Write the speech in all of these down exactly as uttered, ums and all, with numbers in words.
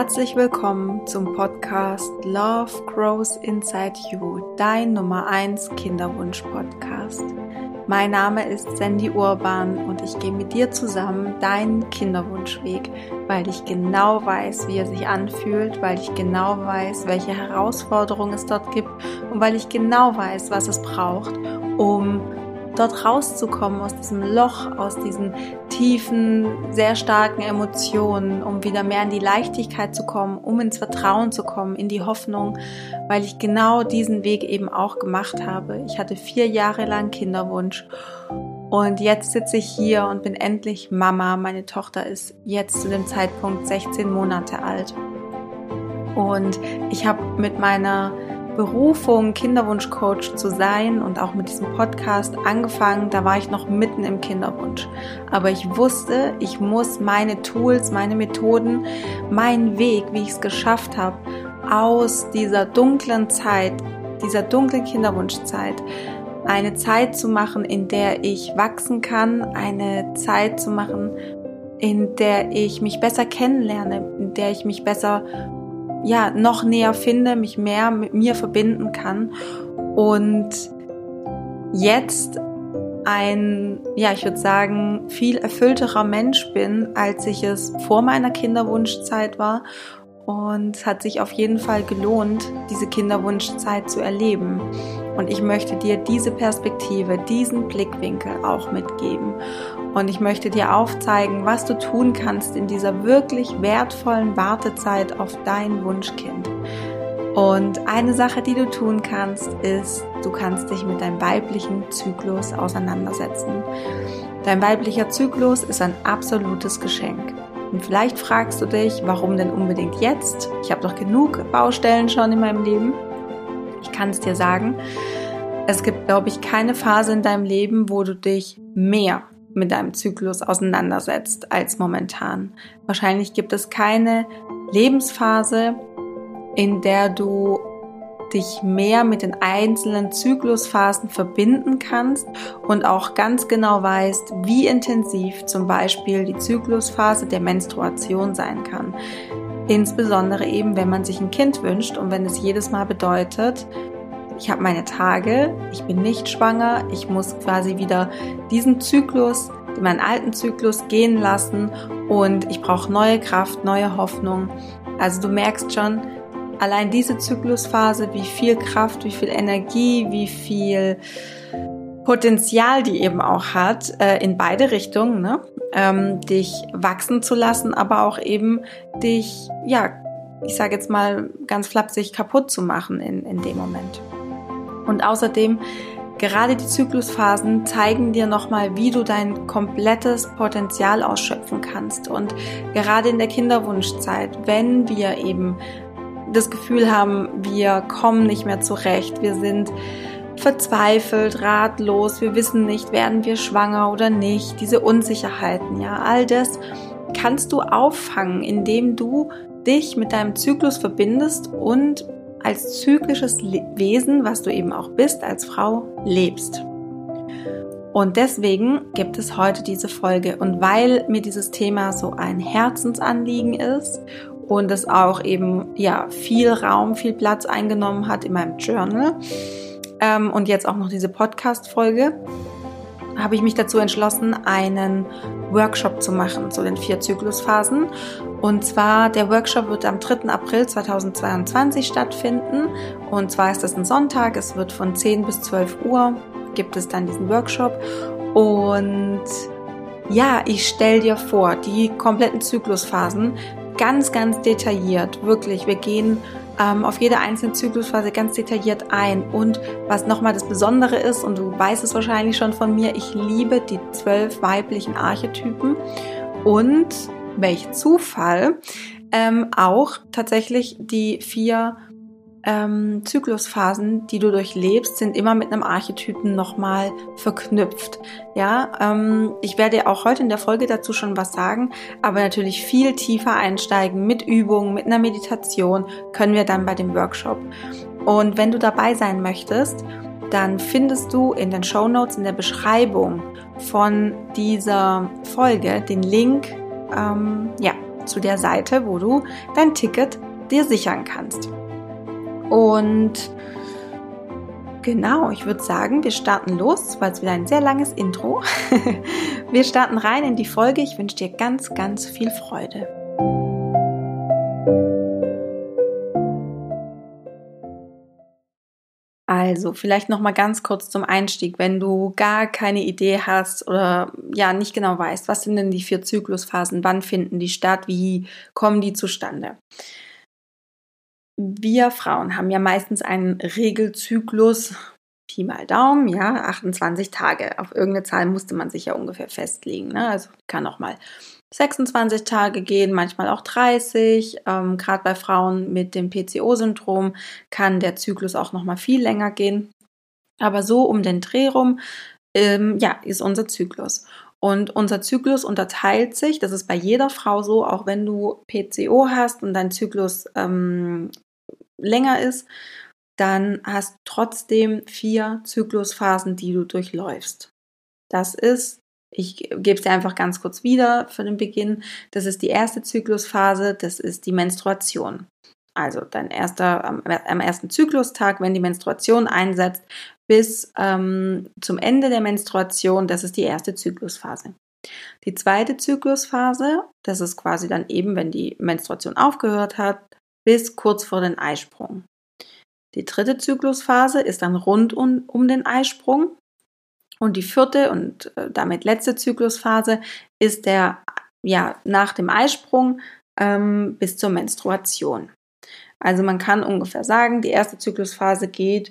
Herzlich willkommen zum Podcast Love Grows Inside You, dein Nummer eins Kinderwunsch-Podcast. Mein Name ist Sandy Urban und ich gehe mit dir zusammen deinen Kinderwunschweg, weil ich genau weiß, wie er sich anfühlt, weil ich genau weiß, welche Herausforderungen es dort gibt und weil ich genau weiß, was es braucht, um dort rauszukommen aus diesem Loch, aus diesen tiefen, sehr starken Emotionen, um wieder mehr in die Leichtigkeit zu kommen, um ins Vertrauen zu kommen, in die Hoffnung, weil ich genau diesen Weg eben auch gemacht habe. Ich hatte vier Jahre lang Kinderwunsch und jetzt sitze ich hier und bin endlich Mama. Meine Tochter ist jetzt zu dem Zeitpunkt sechzehn Monate alt und ich habe mit meiner Berufung, Kinderwunschcoach zu sein und auch mit diesem Podcast angefangen, da war ich noch mitten im Kinderwunsch. Aber ich wusste, ich muss meine Tools, meine Methoden, meinen Weg, wie ich es geschafft habe, aus dieser dunklen Zeit, dieser dunklen Kinderwunschzeit, eine Zeit zu machen, in der ich wachsen kann, eine Zeit zu machen, in der ich mich besser kennenlerne, in der ich mich besser ja, noch näher finde, mich mehr mit mir verbinden kann und jetzt ein, ja, ich würde sagen, viel erfüllterer Mensch bin, als ich es vor meiner Kinderwunschzeit war, und es hat sich auf jeden Fall gelohnt, diese Kinderwunschzeit zu erleben, und ich möchte dir diese Perspektive, diesen Blickwinkel auch mitgeben. Und ich möchte dir aufzeigen, was du tun kannst in dieser wirklich wertvollen Wartezeit auf dein Wunschkind. Und eine Sache, die du tun kannst, ist, du kannst dich mit deinem weiblichen Zyklus auseinandersetzen. Dein weiblicher Zyklus ist ein absolutes Geschenk. Und vielleicht fragst du dich, warum denn unbedingt jetzt? Ich habe doch genug Baustellen schon in meinem Leben. Ich kann es dir sagen, es gibt, glaube ich, keine Phase in deinem Leben, wo du dich mehr mit deinem Zyklus auseinandersetzt als momentan. Wahrscheinlich gibt es keine Lebensphase, in der du dich mehr mit den einzelnen Zyklusphasen verbinden kannst und auch ganz genau weißt, wie intensiv zum Beispiel die Zyklusphase der Menstruation sein kann. Insbesondere eben, wenn man sich ein Kind wünscht und wenn es jedes Mal bedeutet, ich habe meine Tage, ich bin nicht schwanger, ich muss quasi wieder diesen Zyklus, meinen alten Zyklus gehen lassen und ich brauche neue Kraft, neue Hoffnung. Also du merkst schon, allein diese Zyklusphase, wie viel Kraft, wie viel Energie, wie viel Potenzial die eben auch hat, äh, in beide Richtungen, ne? Ähm, dich wachsen zu lassen, aber auch eben dich, ja, ich sage jetzt mal ganz flapsig, kaputt zu machen in, in dem Moment. Und außerdem, gerade die Zyklusphasen zeigen dir nochmal, wie du dein komplettes Potenzial ausschöpfen kannst. Und gerade in der Kinderwunschzeit, wenn wir eben das Gefühl haben, wir kommen nicht mehr zurecht, wir sind verzweifelt, ratlos, wir wissen nicht, werden wir schwanger oder nicht, diese Unsicherheiten, ja, all das kannst du auffangen, indem du dich mit deinem Zyklus verbindest und als zyklisches Le- Wesen, was du eben auch bist, als Frau lebst. Und deswegen gibt es heute diese Folge. Und weil mir dieses Thema so ein Herzensanliegen ist und es auch eben ja viel Raum, viel Platz eingenommen hat in meinem Journal ähm, und jetzt auch noch diese Podcast-Folge, habe ich mich dazu entschlossen, einen Workshop zu machen zu den vier Zyklusphasen. Und zwar, der Workshop wird am dritten April zweitausendzweiundzwanzig stattfinden. Und zwar ist das ein Sonntag, es wird von zehn bis zwölf Uhr, gibt es dann diesen Workshop. Und ja, ich stelle dir vor, die kompletten Zyklusphasen ganz, ganz detailliert, wirklich, wir gehen auf jede einzelne Zyklusphase ganz detailliert ein. Und was nochmal das Besondere ist, und du weißt es wahrscheinlich schon von mir, ich liebe die zwölf weiblichen Archetypen und, welch Zufall, ähm, auch tatsächlich die vier ähm, Zyklusphasen, die du durchlebst, sind immer mit einem Archetypen nochmal verknüpft. Ja, ähm, ich werde auch heute in der Folge dazu schon was sagen, aber natürlich viel tiefer einsteigen mit Übungen, mit einer Meditation können wir dann bei dem Workshop. Und wenn du dabei sein möchtest, dann findest du in den Shownotes, in der Beschreibung von dieser Folge den Link ähm, ja, zu der Seite, wo du dein Ticket dir sichern kannst. Und genau, ich würde sagen, wir starten los, weil es wieder ein sehr langes Intro. Wir starten rein in die Folge. Ich wünsche dir ganz, ganz viel Freude. Also, vielleicht nochmal ganz kurz zum Einstieg, wenn du gar keine Idee hast oder ja nicht genau weißt, was sind denn die vier Zyklusphasen, wann finden die statt, wie kommen die zustande? Wir Frauen haben ja meistens einen Regelzyklus, Pi mal Daumen, ja, achtundzwanzig Tage. Auf irgendeine Zahl musste man sich ja ungefähr festlegen, ne? Also kann auch mal sechsundzwanzig Tage gehen, manchmal auch dreißig. Ähm, gerade bei Frauen mit dem P C O-Syndrom kann der Zyklus auch noch mal viel länger gehen. Aber so um den Dreh rum, ähm, ja, ist unser Zyklus. Und unser Zyklus unterteilt sich, das ist bei jeder Frau so, auch wenn du P C O hast und dein Zyklus ähm, länger ist, dann hast du trotzdem vier Zyklusphasen, die du durchläufst. Das ist, ich gebe es dir einfach ganz kurz wieder für den Beginn, das ist die erste Zyklusphase, das ist die Menstruation. Also dein erster, am, am ersten Zyklustag, wenn die Menstruation einsetzt, bis ähm, zum Ende der Menstruation, das ist die erste Zyklusphase. Die zweite Zyklusphase, das ist quasi dann eben, wenn die Menstruation aufgehört hat, bis kurz vor den Eisprung. Die dritte Zyklusphase ist dann rund um, um den Eisprung. Und die vierte und äh, damit letzte Zyklusphase ist der, ja, nach dem Eisprung ähm, bis zur Menstruation. Also man kann ungefähr sagen, die erste Zyklusphase geht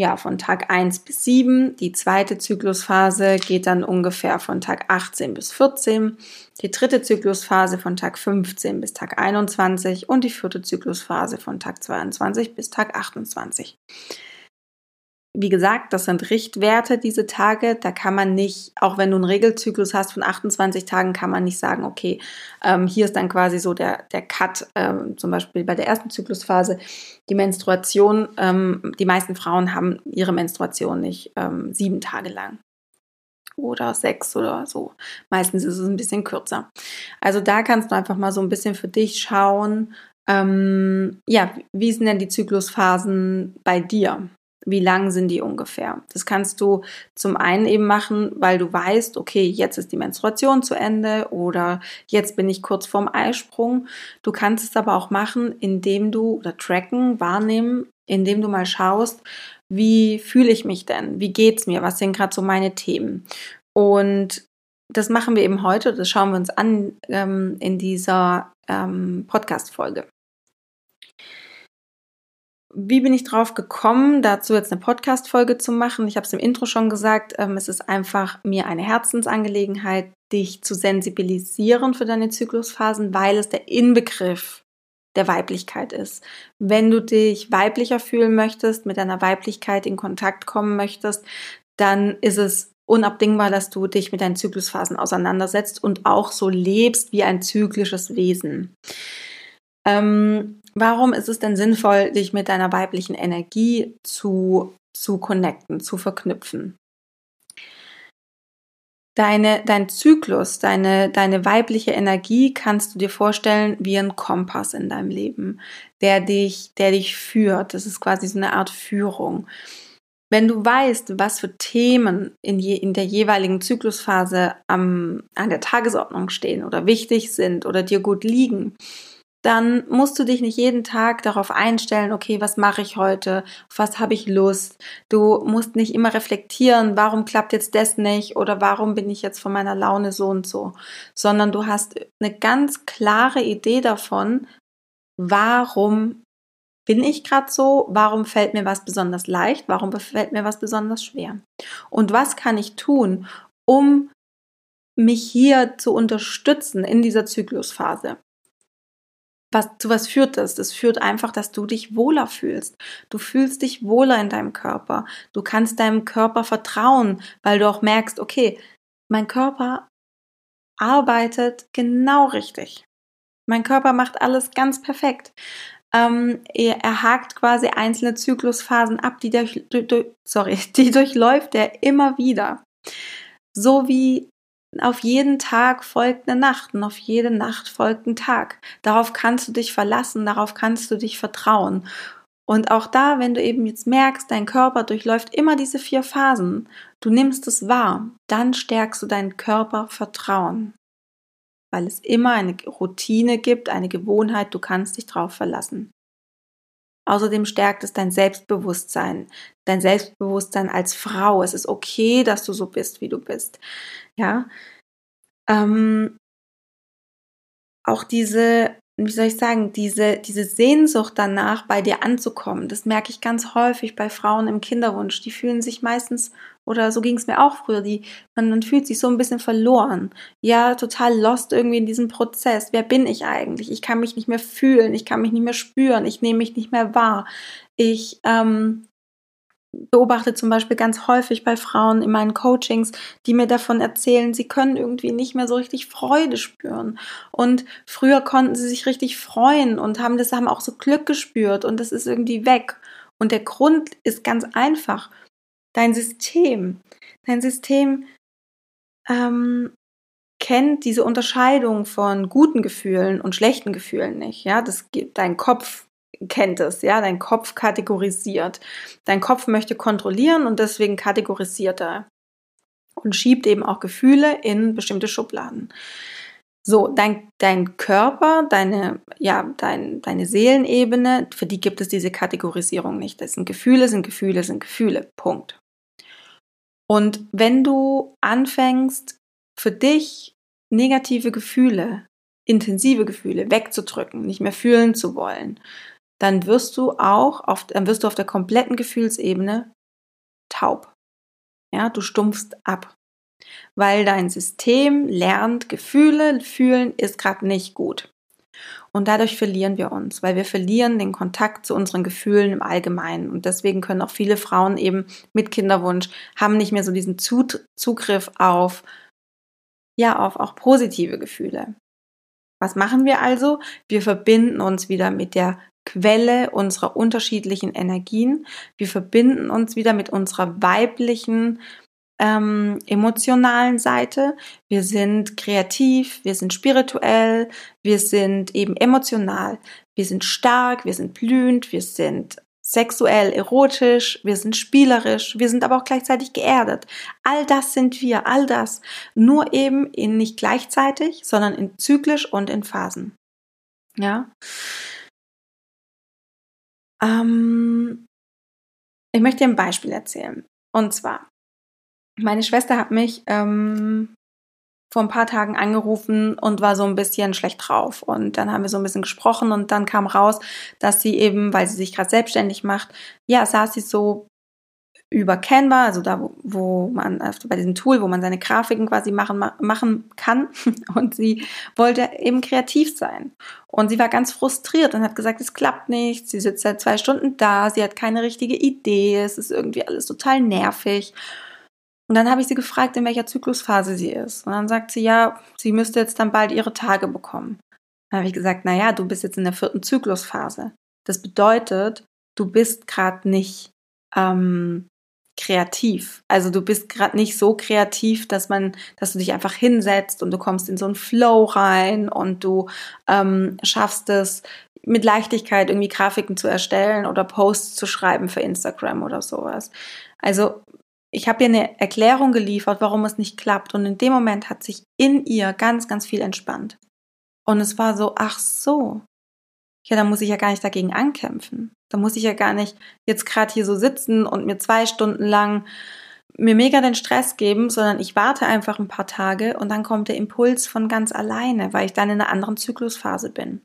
ja von Tag eins bis sieben, die zweite Zyklusphase geht dann ungefähr von Tag achtzehn bis vierzehn, die dritte Zyklusphase von Tag fünfzehn bis Tag einundzwanzig und die vierte Zyklusphase von Tag zweiundzwanzig bis Tag achtundzwanzig. Wie gesagt, das sind Richtwerte, diese Tage, da kann man nicht, auch wenn du einen Regelzyklus hast von achtundzwanzig Tagen, kann man nicht sagen, okay, ähm, hier ist dann quasi so der, der Cut, ähm, zum Beispiel bei der ersten Zyklusphase, die Menstruation, ähm, die meisten Frauen haben ihre Menstruation nicht ähm, sieben Tage lang oder sechs oder so, meistens ist es ein bisschen kürzer. Also da kannst du einfach mal so ein bisschen für dich schauen, ähm, ja, wie sind denn die Zyklusphasen bei dir? Wie lang sind die ungefähr? Das kannst du zum einen eben machen, weil du weißt, okay, jetzt ist die Menstruation zu Ende oder jetzt bin ich kurz vorm Eisprung. Du kannst es aber auch machen, indem du, oder tracken, wahrnehmen, indem du mal schaust, wie fühle ich mich denn? Wie geht's mir? Was sind gerade so meine Themen? Und das machen wir eben heute, das schauen wir uns an ähm, in dieser ähm, Podcast-Folge. Wie bin ich drauf gekommen, dazu jetzt eine Podcast-Folge zu machen? Ich habe es im Intro schon gesagt, ähm, es ist einfach mir eine Herzensangelegenheit, dich zu sensibilisieren für deine Zyklusphasen, weil es der Inbegriff der Weiblichkeit ist. Wenn du dich weiblicher fühlen möchtest, mit deiner Weiblichkeit in Kontakt kommen möchtest, dann ist es unabdingbar, dass du dich mit deinen Zyklusphasen auseinandersetzt und auch so lebst wie ein zyklisches Wesen. Ähm, Warum ist es denn sinnvoll, dich mit deiner weiblichen Energie zu, zu connecten, zu verknüpfen? Deine, dein Zyklus, deine, deine weibliche Energie kannst du dir vorstellen wie ein Kompass in deinem Leben, der dich, der dich führt. Das ist quasi so eine Art Führung. Wenn du weißt, was für Themen in, je, in der jeweiligen Zyklusphase am, an der Tagesordnung stehen oder wichtig sind oder dir gut liegen, dann musst du dich nicht jeden Tag darauf einstellen, okay, was mache ich heute, auf was habe ich Lust. Du musst nicht immer reflektieren, warum klappt jetzt das nicht oder warum bin ich jetzt von meiner Laune so und so, sondern du hast eine ganz klare Idee davon, warum bin ich gerade so, warum fällt mir was besonders leicht, warum fällt mir was besonders schwer und was kann ich tun, um mich hier zu unterstützen in dieser Zyklusphase. Was, zu was führt das? Das führt einfach, dass du dich wohler fühlst. Du fühlst dich wohler in deinem Körper. Du kannst deinem Körper vertrauen, weil du auch merkst, okay, mein Körper arbeitet genau richtig. Mein Körper macht alles ganz perfekt. Ähm, er, er hakt quasi einzelne Zyklusphasen ab, die, durch, durch, sorry, die durchläuft er immer wieder. So wie Auf jeden Tag folgt eine Nacht und auf jede Nacht folgt ein Tag. Darauf kannst du dich verlassen, darauf kannst du dich vertrauen. Und auch da, wenn du eben jetzt merkst, dein Körper durchläuft immer diese vier Phasen, du nimmst es wahr, dann stärkst du deinen Körper Vertrauen. Weil es immer eine Routine gibt, eine Gewohnheit, du kannst dich drauf verlassen. Außerdem stärkt es dein Selbstbewusstsein, dein Selbstbewusstsein als Frau. Es ist okay, dass du so bist, wie du bist. Ja, ähm, auch diese, wie soll ich sagen, diese, diese Sehnsucht danach, bei dir anzukommen, das merke ich ganz häufig bei Frauen im Kinderwunsch. Die fühlen sich meistens, oder so ging es mir auch früher, die, man, man fühlt sich so ein bisschen verloren. Ja, total lost irgendwie in diesem Prozess. Wer bin ich eigentlich? Ich kann mich nicht mehr fühlen, ich kann mich nicht mehr spüren, ich nehme mich nicht mehr wahr. Ich ähm, beobachte zum Beispiel ganz häufig bei Frauen in meinen Coachings, die mir davon erzählen, sie können irgendwie nicht mehr so richtig Freude spüren. Und früher konnten sie sich richtig freuen und haben das haben auch so Glück gespürt und das ist irgendwie weg. Und der Grund ist ganz einfach. Dein System, dein System ähm, kennt diese Unterscheidung von guten Gefühlen und schlechten Gefühlen nicht. Ja, das gibt dein Kopf. Kennt es, ja, dein Kopf kategorisiert. Dein Kopf möchte kontrollieren und deswegen kategorisiert er und schiebt eben auch Gefühle in bestimmte Schubladen. So, dein, dein Körper, deine, ja, dein, deine Seelenebene, für die gibt es diese Kategorisierung nicht. Das sind Gefühle, sind Gefühle, sind Gefühle. Punkt. Und wenn du anfängst, für dich negative Gefühle, intensive Gefühle wegzudrücken, nicht mehr fühlen zu wollen, dann wirst du auch auf, dann wirst du auf der kompletten Gefühlsebene taub. Ja, du stumpfst ab, weil dein System lernt, Gefühle fühlen ist gerade nicht gut. Und dadurch verlieren wir uns, weil wir verlieren den Kontakt zu unseren Gefühlen im Allgemeinen. Und deswegen können auch viele Frauen eben mit Kinderwunsch haben nicht mehr so diesen Zugriff auf, ja, auf auch positive Gefühle. Was machen wir also? Wir verbinden uns wieder mit der Quelle unserer unterschiedlichen Energien. Wir verbinden uns wieder mit unserer weiblichen, ähm, emotionalen Seite. Wir sind kreativ, wir sind spirituell, wir sind eben emotional, wir sind stark, wir sind blühend, wir sind sexuell, erotisch, wir sind spielerisch, wir sind aber auch gleichzeitig geerdet. All das sind wir, all das, nur eben in nicht gleichzeitig, sondern in zyklisch und in Phasen. Ja. Ähm, ich möchte dir ein Beispiel erzählen. Und zwar, meine Schwester hat mich ähm, vor ein paar Tagen angerufen und war so ein bisschen schlecht drauf. Und dann haben wir so ein bisschen gesprochen und dann kam raus, dass sie eben, weil sie sich gerade selbstständig macht, ja, saß sie so über Canva, also da, wo man, also bei diesem Tool, wo man seine Grafiken quasi machen, ma- machen kann. Und sie wollte eben kreativ sein. Und sie war ganz frustriert und hat gesagt, es klappt nicht, sie sitzt seit zwei Stunden da, sie hat keine richtige Idee, es ist irgendwie alles total nervig. Und dann habe ich sie gefragt, in welcher Zyklusphase sie ist. Und dann sagt sie, ja, sie müsste jetzt dann bald ihre Tage bekommen. Dann habe ich gesagt, naja, du bist jetzt in der vierten Zyklusphase. Das bedeutet, du bist gerade nicht ähm, kreativ. Also du bist gerade nicht so kreativ, dass man, dass du dich einfach hinsetzt und du kommst in so einen Flow rein und du ähm, schaffst es, mit Leichtigkeit irgendwie Grafiken zu erstellen oder Posts zu schreiben für Instagram oder sowas. Also ich habe ihr eine Erklärung geliefert, warum es nicht klappt. Und in dem Moment hat sich in ihr ganz, ganz viel entspannt. Und es war so, ach so, ja, da muss ich ja gar nicht dagegen ankämpfen. Da muss ich ja gar nicht jetzt gerade hier so sitzen und mir zwei Stunden lang mir mega den Stress geben, sondern ich warte einfach ein paar Tage und dann kommt der Impuls von ganz alleine, weil ich dann in einer anderen Zyklusphase bin.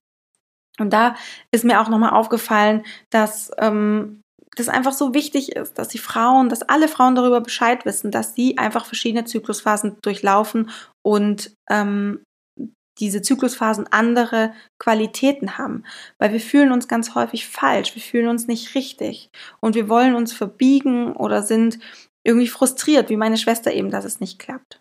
Und da ist mir auch nochmal aufgefallen, dass ähm, das einfach so wichtig ist, dass die Frauen, dass alle Frauen darüber Bescheid wissen, dass sie einfach verschiedene Zyklusphasen durchlaufen und ähm, diese Zyklusphasen andere Qualitäten haben. Weil wir fühlen uns ganz häufig falsch, wir fühlen uns nicht richtig und wir wollen uns verbiegen oder sind irgendwie frustriert, wie meine Schwester eben, dass es nicht klappt.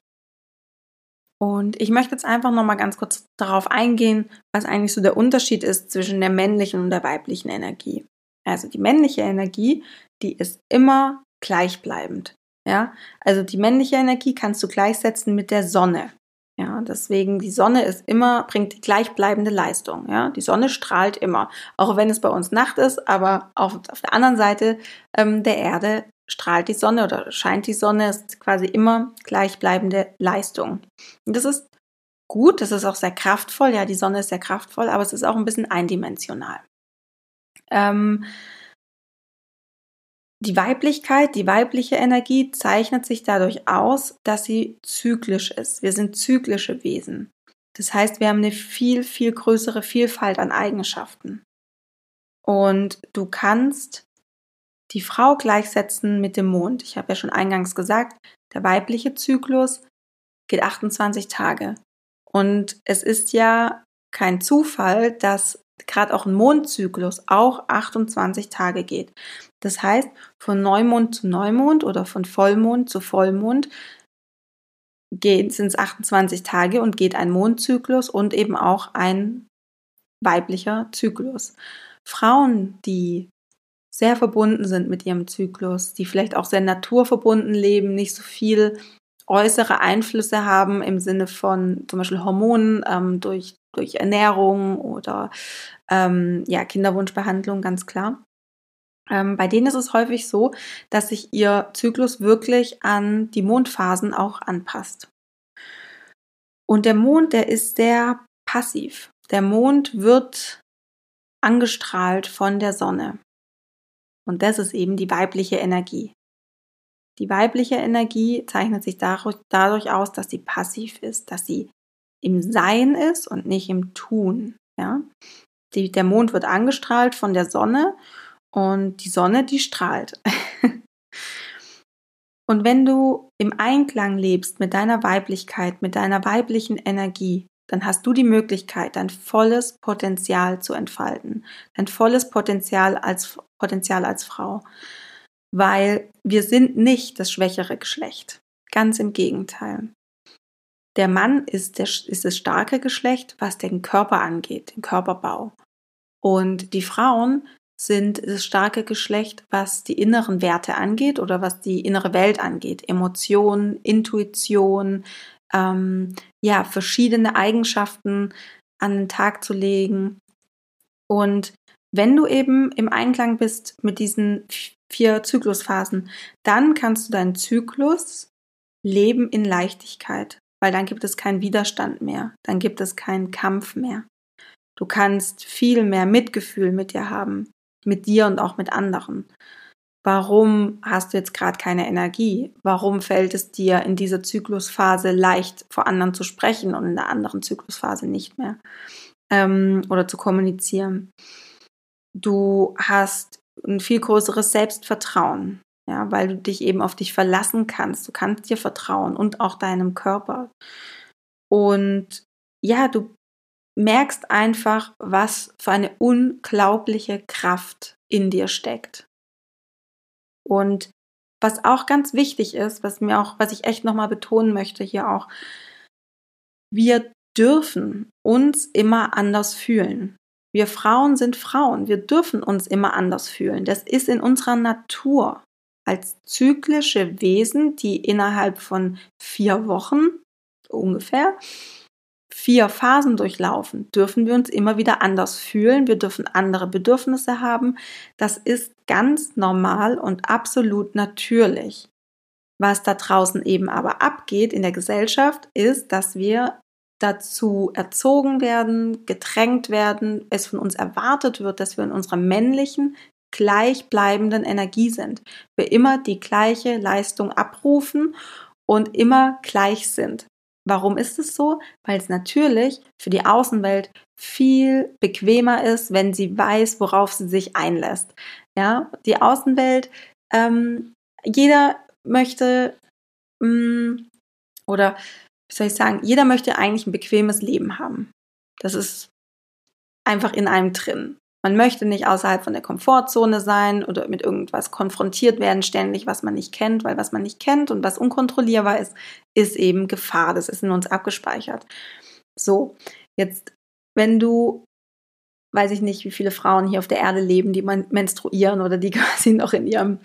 Und ich möchte jetzt einfach nochmal ganz kurz darauf eingehen, was eigentlich so der Unterschied ist zwischen der männlichen und der weiblichen Energie. Also die männliche Energie, die ist immer gleichbleibend. Ja? Also die männliche Energie kannst du gleichsetzen mit der Sonne. Ja, deswegen, die Sonne ist immer, bringt die gleichbleibende Leistung. Ja, die Sonne strahlt immer, auch wenn es bei uns Nacht ist, aber auf, auf der anderen Seite ähm, der Erde strahlt die Sonne oder scheint die Sonne, ist quasi immer gleichbleibende Leistung. Und das ist gut, das ist auch sehr kraftvoll, ja, die Sonne ist sehr kraftvoll, aber es ist auch ein bisschen eindimensional. Ähm, Die Weiblichkeit, die weibliche Energie zeichnet sich dadurch aus, dass sie zyklisch ist. Wir sind zyklische Wesen. Das heißt, wir haben eine viel, viel größere Vielfalt an Eigenschaften. Und du kannst die Frau gleichsetzen mit dem Mond. Ich habe ja schon eingangs gesagt, der weibliche Zyklus geht achtundzwanzig Tage. Und es ist ja kein Zufall, dass gerade auch ein Mondzyklus auch achtundzwanzig Tage geht. Das heißt, von Neumond zu Neumond oder von Vollmond zu Vollmond sind es achtundzwanzig Tage und geht ein Mondzyklus und eben auch ein weiblicher Zyklus. Frauen, die sehr verbunden sind mit ihrem Zyklus, die vielleicht auch sehr naturverbunden leben, nicht so viel äußere Einflüsse haben im Sinne von zum Beispiel Hormonen ähm, durch durch Ernährung oder ähm, ja, Kinderwunschbehandlung, ganz klar. Ähm, bei denen ist es häufig so, dass sich ihr Zyklus wirklich an die Mondphasen auch anpasst. Und der Mond, der ist sehr passiv. Der Mond wird angestrahlt von der Sonne. Und das ist eben die weibliche Energie. Die weibliche Energie zeichnet sich dadurch, dadurch aus, dass sie passiv ist, dass sie im Sein ist und nicht im Tun. Ja? Die, der Mond wird angestrahlt von der Sonne und die Sonne, die strahlt. Und wenn du im Einklang lebst mit deiner Weiblichkeit, mit deiner weiblichen Energie, dann hast du die Möglichkeit, dein volles Potenzial zu entfalten. Dein volles Potenzial als, Potenzial als Frau. Weil wir sind nicht das schwächere Geschlecht. Ganz im Gegenteil. Der Mann ist, der, ist das starke Geschlecht, was den Körper angeht, den Körperbau. Und die Frauen sind das starke Geschlecht, was die inneren Werte angeht oder was die innere Welt angeht. Emotionen, Intuition, ähm, ja, verschiedene Eigenschaften an den Tag zu legen. Und wenn du eben im Einklang bist mit diesen vier Zyklusphasen, dann kannst du deinen Zyklus leben in Leichtigkeit. Weil dann gibt es keinen Widerstand mehr, dann gibt es keinen Kampf mehr. Du kannst viel mehr Mitgefühl mit dir haben, mit dir und auch mit anderen. Warum hast du jetzt gerade keine Energie? Warum fällt es dir in dieser Zyklusphase leicht, vor anderen zu sprechen und in der anderen Zyklusphase nicht mehr? Ähm, oder zu kommunizieren. Du hast ein viel größeres Selbstvertrauen. Ja, weil du dich eben auf dich verlassen kannst. Du kannst dir vertrauen und auch deinem Körper. Und ja, du merkst einfach, was für eine unglaubliche Kraft in dir steckt. Und was auch ganz wichtig ist, was mir auch, was ich echt nochmal betonen möchte hier auch, wir dürfen uns immer anders fühlen. Wir Frauen sind Frauen. Wir dürfen uns immer anders fühlen. Das ist in unserer Natur. Als zyklische Wesen, die innerhalb von vier Wochen ungefähr vier Phasen durchlaufen, dürfen wir uns immer wieder anders fühlen. Wir dürfen andere Bedürfnisse haben. Das ist ganz normal und absolut natürlich. Was da draußen eben aber abgeht in der Gesellschaft, ist, dass wir dazu erzogen werden, gedrängt werden, es von uns erwartet wird, dass wir in unserer männlichen gleichbleibenden Energie sind, wir immer die gleiche Leistung abrufen und immer gleich sind. Warum ist es so? Weil es natürlich für die Außenwelt viel bequemer ist, wenn sie weiß, worauf sie sich einlässt. Ja, die Außenwelt, ähm, jeder möchte mh, oder wie soll ich sagen, jeder möchte eigentlich ein bequemes Leben haben. Das ist einfach in einem drin. Man möchte nicht außerhalb von der Komfortzone sein oder mit irgendwas konfrontiert werden ständig, was man nicht kennt, weil was man nicht kennt und was unkontrollierbar ist, ist eben Gefahr. Das ist in uns abgespeichert. So, jetzt, wenn du weiß ich nicht, wie viele Frauen hier auf der Erde leben, die man menstruieren oder die quasi noch in ihrem,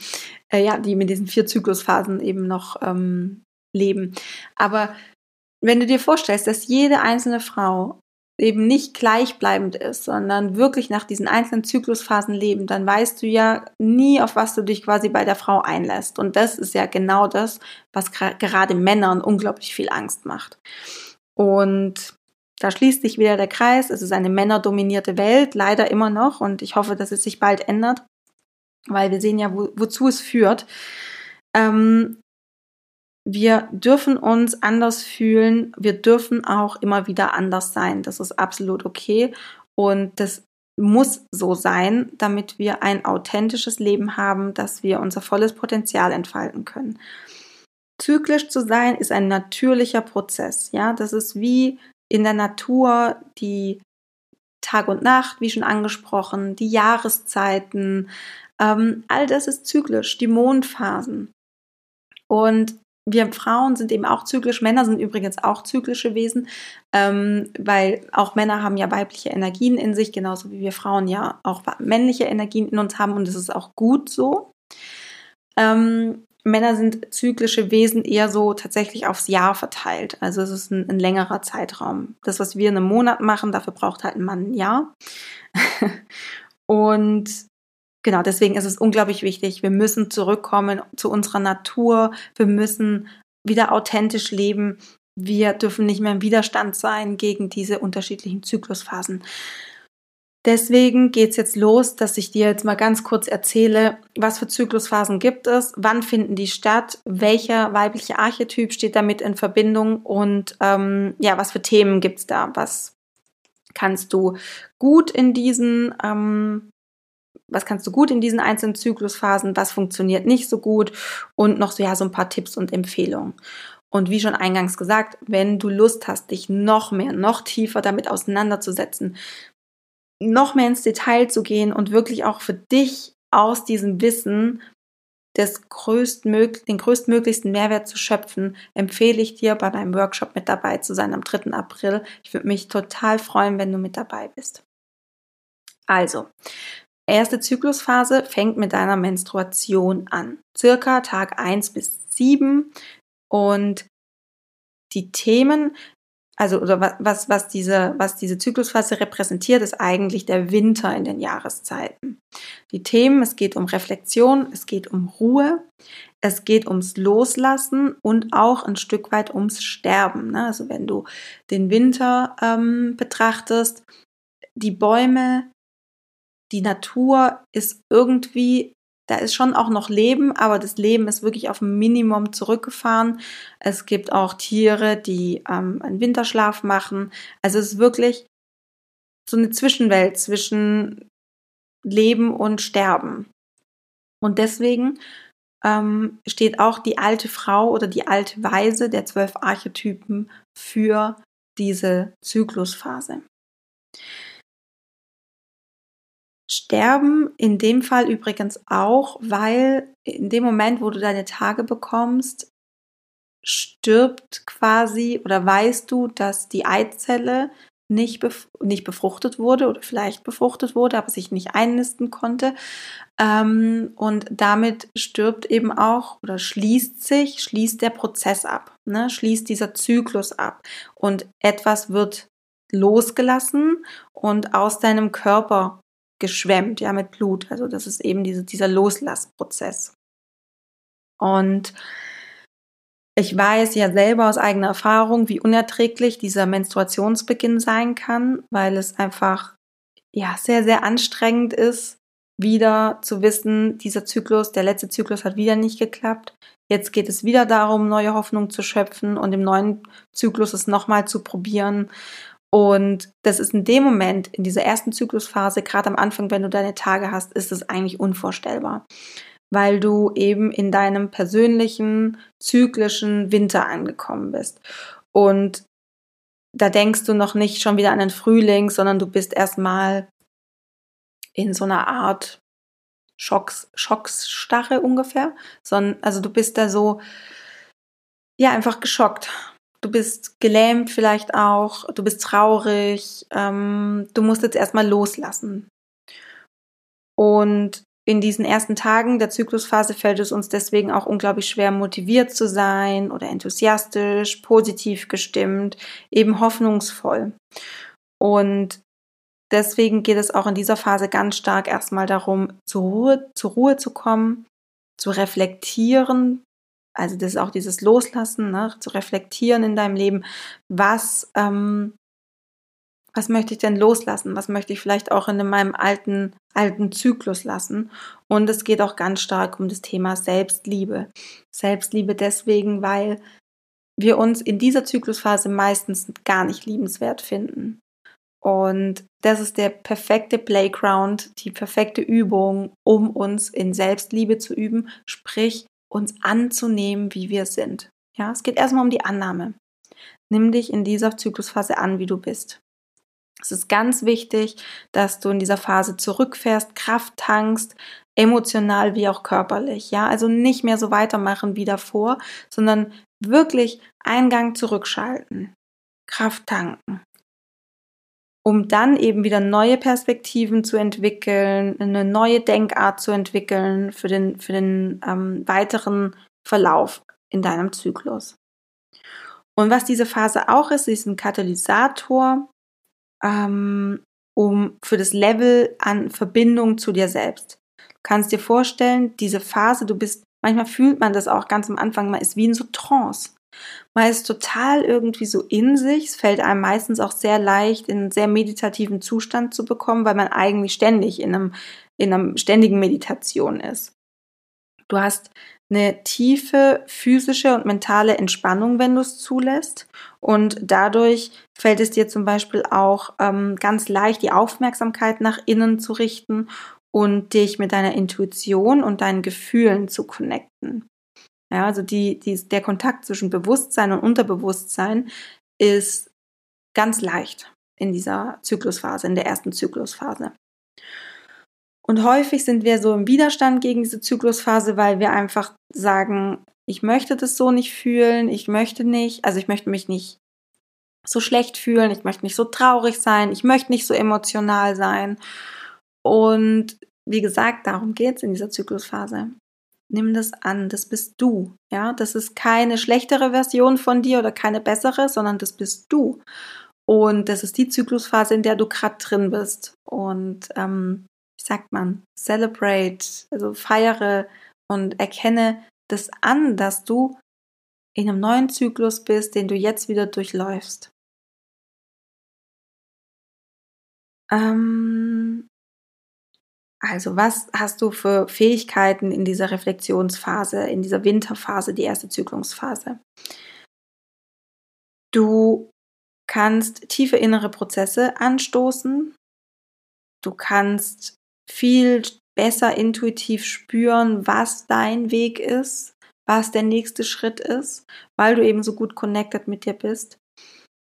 äh, ja, die mit diesen vier Zyklusphasen eben noch ähm, leben. Aber wenn du dir vorstellst, dass jede einzelne Frau eben nicht gleichbleibend ist, sondern wirklich nach diesen einzelnen Zyklusphasen leben, dann weißt du ja nie, auf was du dich quasi bei der Frau einlässt. Und das ist ja genau das, was gra- gerade Männern unglaublich viel Angst macht. Und da schließt sich wieder der Kreis. Es ist eine männerdominierte Welt, leider immer noch. Und ich hoffe, dass es sich bald ändert, weil wir sehen ja, wo, wozu es führt. Ähm, Wir dürfen uns anders fühlen, wir dürfen auch immer wieder anders sein. Das ist absolut okay und das muss so sein, damit wir ein authentisches Leben haben, dass wir unser volles Potenzial entfalten können. Zyklisch zu sein ist ein natürlicher Prozess. Ja? Das ist wie in der Natur die Tag und Nacht, wie schon angesprochen, die Jahreszeiten, ähm, all das ist zyklisch, die Mondphasen. Und wir Frauen sind eben auch zyklisch, Männer sind übrigens auch zyklische Wesen, ähm, weil auch Männer haben ja weibliche Energien in sich, genauso wie wir Frauen ja auch männliche Energien in uns haben und das ist auch gut so. Ähm, Männer sind zyklische Wesen eher so tatsächlich aufs Jahr verteilt, also es ist ein, ein längerer Zeitraum. Das, was wir in einem Monat machen, dafür braucht halt ein Mann ein Jahr. Und genau, deswegen ist es unglaublich wichtig, wir müssen zurückkommen zu unserer Natur, wir müssen wieder authentisch leben, wir dürfen nicht mehr im Widerstand sein gegen diese unterschiedlichen Zyklusphasen. Deswegen geht es jetzt los, dass ich dir jetzt mal ganz kurz erzähle, was für Zyklusphasen gibt es, wann finden die statt, welcher weibliche Archetyp steht damit in Verbindung und ähm, ja, was für Themen gibt es da, was kannst du gut in diesen ähm, Was kannst du gut in diesen einzelnen Zyklusphasen? Was funktioniert nicht so gut? Und noch so, ja, so ein paar Tipps und Empfehlungen. Und wie schon eingangs gesagt, wenn du Lust hast, dich noch mehr, noch tiefer damit auseinanderzusetzen, noch mehr ins Detail zu gehen und wirklich auch für dich aus diesem Wissen des größtmöglich, den größtmöglichsten Mehrwert zu schöpfen, empfehle ich dir, bei meinem Workshop mit dabei zu sein am dritten April. Ich würde mich total freuen, wenn du mit dabei bist. Also, erste Zyklusphase fängt mit deiner Menstruation an, circa Tag eins bis sieben und die Themen, also oder was, was, diese, was diese Zyklusphase repräsentiert, ist eigentlich der Winter in den Jahreszeiten. Die Themen, es geht um Reflexion, es geht um Ruhe, es geht ums Loslassen und auch ein Stück weit ums Sterben. Ne? Also wenn du den Winter ähm, betrachtest, die Bäume, die Natur ist irgendwie, da ist schon auch noch Leben, aber das Leben ist wirklich auf ein Minimum zurückgefahren. Es gibt auch Tiere, die ähm, einen Winterschlaf machen. Also es ist wirklich so eine Zwischenwelt zwischen Leben und Sterben. Und deswegen ähm, steht auch die alte Frau oder die alte Weise der zwölf Archetypen für diese Zyklusphase. Sterben in dem Fall übrigens auch, weil in dem Moment, wo du deine Tage bekommst, stirbt quasi oder weißt du, dass die Eizelle nicht, bef- nicht befruchtet wurde oder vielleicht befruchtet wurde, aber sich nicht einnisten konnte. Ähm, und damit stirbt eben auch oder schließt sich, schließt der Prozess ab, ne? Schließt dieser Zyklus ab und etwas wird losgelassen und aus deinem Körper geschwemmt, ja, mit Blut. Also das ist eben diese, dieser Loslassprozess. Und ich weiß ja selber aus eigener Erfahrung, wie unerträglich dieser Menstruationsbeginn sein kann, weil es einfach ja sehr, sehr anstrengend ist, wieder zu wissen, dieser Zyklus, der letzte Zyklus hat wieder nicht geklappt. Jetzt geht es wieder darum, neue Hoffnung zu schöpfen und im neuen Zyklus es nochmal zu probieren. Und das ist in dem Moment, in dieser ersten Zyklusphase, gerade am Anfang, wenn du deine Tage hast, ist es eigentlich unvorstellbar, weil du eben in deinem persönlichen, zyklischen Winter angekommen bist. Und da denkst du noch nicht schon wieder an den Frühling, sondern du bist erstmal in so einer Art Schocks, Schocksstarre ungefähr, sondern, also du bist da so, ja, einfach geschockt. du bist gelähmt vielleicht auch, du bist traurig, ähm, du musst jetzt erstmal loslassen. Und in diesen ersten Tagen der Zyklusphase fällt es uns deswegen auch unglaublich schwer, motiviert zu sein oder enthusiastisch, positiv gestimmt, eben hoffnungsvoll. Und deswegen geht es auch in dieser Phase ganz stark erstmal darum, zur Ruhe, zur Ruhe zu kommen, zu reflektieren. Also das ist auch dieses Loslassen, ne? Zu reflektieren in deinem Leben, was, ähm, was möchte ich denn loslassen? Was möchte ich vielleicht auch in meinem alten, alten Zyklus lassen? Und es geht auch ganz stark um das Thema Selbstliebe. Selbstliebe deswegen, weil wir uns in dieser Zyklusphase meistens gar nicht liebenswert finden. Und das ist der perfekte Playground, die perfekte Übung, um uns in Selbstliebe zu üben, sprich uns anzunehmen, wie wir sind. Ja, es geht erstmal um die Annahme. Nimm dich in dieser Zyklusphase an, wie du bist. Es ist ganz wichtig, dass du in dieser Phase zurückfährst, Kraft tankst, emotional wie auch körperlich. Ja, also nicht mehr so weitermachen wie davor, sondern wirklich einen Gang zurückschalten, Kraft tanken, um dann eben wieder neue Perspektiven zu entwickeln, eine neue Denkart zu entwickeln für den, für den ähm, weiteren Verlauf in deinem Zyklus. Und was diese Phase auch ist, sie ist ein Katalysator, ähm, um für das Level an Verbindung zu dir selbst. Du kannst dir vorstellen, diese Phase, du bist, manchmal fühlt man das auch ganz am Anfang, man ist wie in so Trance. Man ist total irgendwie so in sich, es fällt einem meistens auch sehr leicht, in einen sehr meditativen Zustand zu bekommen, weil man eigentlich ständig in einem, in einem ständigen Meditation ist. Du hast eine tiefe physische und mentale Entspannung, wenn du es zulässt, und dadurch fällt es dir zum Beispiel auch ähm, ganz leicht, die Aufmerksamkeit nach innen zu richten und dich mit deiner Intuition und deinen Gefühlen zu connecten. Ja, also die, die, der Kontakt zwischen Bewusstsein und Unterbewusstsein ist ganz leicht in dieser Zyklusphase, in der ersten Zyklusphase. Und häufig sind wir so im Widerstand gegen diese Zyklusphase, weil wir einfach sagen, ich möchte das so nicht fühlen, ich möchte nicht, also ich möchte mich nicht so schlecht fühlen, ich möchte nicht so traurig sein, ich möchte nicht so emotional sein. Und wie gesagt, darum geht es in dieser Zyklusphase. Nimm das an, das bist du, ja, das ist keine schlechtere Version von dir oder keine bessere, sondern das bist du, und das ist die Zyklusphase, in der du gerade drin bist, und ähm, wie sagt man, celebrate, also feiere und erkenne das an, dass du in einem neuen Zyklus bist, den du jetzt wieder durchläufst. Ähm... Also was hast du für Fähigkeiten in dieser Reflexionsphase, in dieser Winterphase, die erste Zyklungsphase? Du kannst tiefe innere Prozesse anstoßen. Du kannst viel besser intuitiv spüren, was dein Weg ist, was der nächste Schritt ist, weil du eben so gut connected mit dir bist.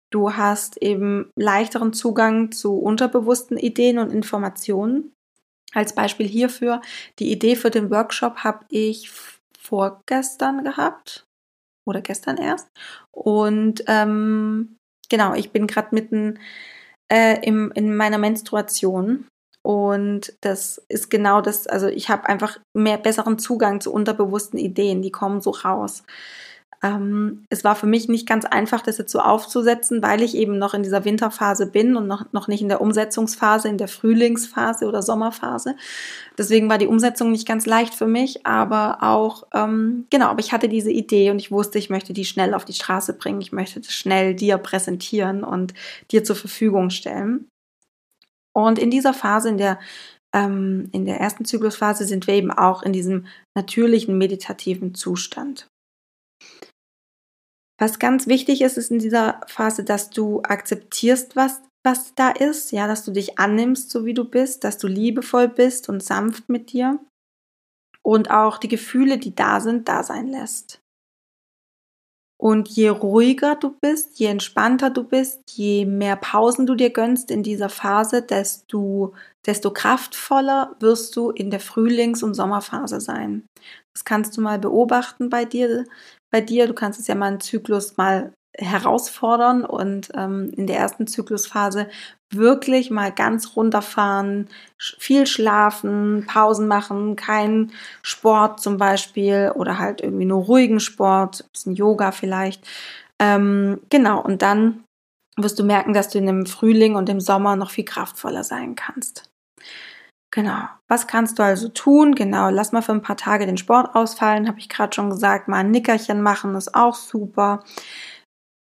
Du hast eben leichteren Zugang zu unterbewussten Ideen und Informationen. Als Beispiel hierfür, die Idee für den Workshop habe ich vorgestern gehabt oder gestern erst. Und ähm, genau, ich bin gerade mitten äh, im, in meiner Menstruation, und das ist genau das, also ich habe einfach mehr besseren Zugang zu unterbewussten Ideen, die kommen so raus. Ähm, es war für mich nicht ganz einfach, das jetzt so aufzusetzen, weil ich eben noch in dieser Winterphase bin und noch, noch nicht in der Umsetzungsphase, in der Frühlingsphase oder Sommerphase. Deswegen war die Umsetzung nicht ganz leicht für mich, aber auch, ähm, genau, aber ich hatte diese Idee und ich wusste, ich möchte die schnell auf die Straße bringen, ich möchte das schnell dir präsentieren und dir zur Verfügung stellen. Und in dieser Phase, in der ähm, in der ersten Zyklusphase, sind wir eben auch in diesem natürlichen meditativen Zustand. Was ganz wichtig ist, ist in dieser Phase, dass du akzeptierst, was, was da ist, ja, dass du dich annimmst, so wie du bist, dass du liebevoll bist und sanft mit dir und auch die Gefühle, die da sind, da sein lässt. Und je ruhiger du bist, je entspannter du bist, je mehr Pausen du dir gönnst in dieser Phase, desto, desto kraftvoller wirst du in der Frühlings- und Sommerphase sein. Das kannst du mal beobachten bei dir. Bei dir, du kannst es ja mal einen Zyklus mal herausfordern und ähm, in der ersten Zyklusphase wirklich mal ganz runterfahren, viel schlafen, Pausen machen, keinen Sport zum Beispiel oder halt irgendwie nur ruhigen Sport, ein bisschen Yoga vielleicht. Ähm, genau, und dann wirst du merken, dass du in dem Frühling und im Sommer noch viel kraftvoller sein kannst. Genau, was kannst du also tun? Genau, lass mal für ein paar Tage den Sport ausfallen, habe ich gerade schon gesagt, mal ein Nickerchen machen, ist auch super.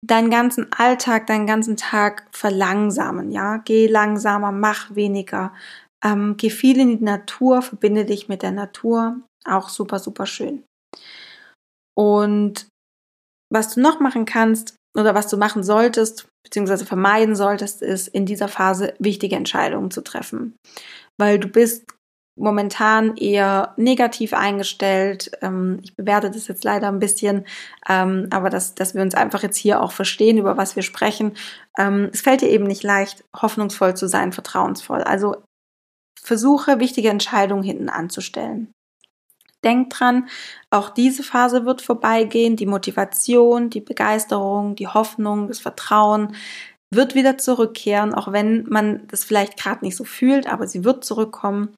Deinen ganzen Alltag, deinen ganzen Tag verlangsamen, ja, geh langsamer, mach weniger, ähm, geh viel in die Natur, verbinde dich mit der Natur, auch super, super schön. Und was du noch machen kannst oder was du machen solltest, beziehungsweise vermeiden solltest, ist in dieser Phase wichtige Entscheidungen zu treffen. Weil du bist momentan eher negativ eingestellt. Ich bewerte das jetzt leider ein bisschen, aber dass, dass wir uns einfach jetzt hier auch verstehen, über was wir sprechen. Es fällt dir eben nicht leicht, hoffnungsvoll zu sein, vertrauensvoll. Also versuche, wichtige Entscheidungen hinten anzustellen. Denk dran, auch diese Phase wird vorbeigehen. Die Motivation, die Begeisterung, die Hoffnung, das Vertrauen wird wieder zurückkehren, auch wenn man das vielleicht gerade nicht so fühlt, aber sie wird zurückkommen.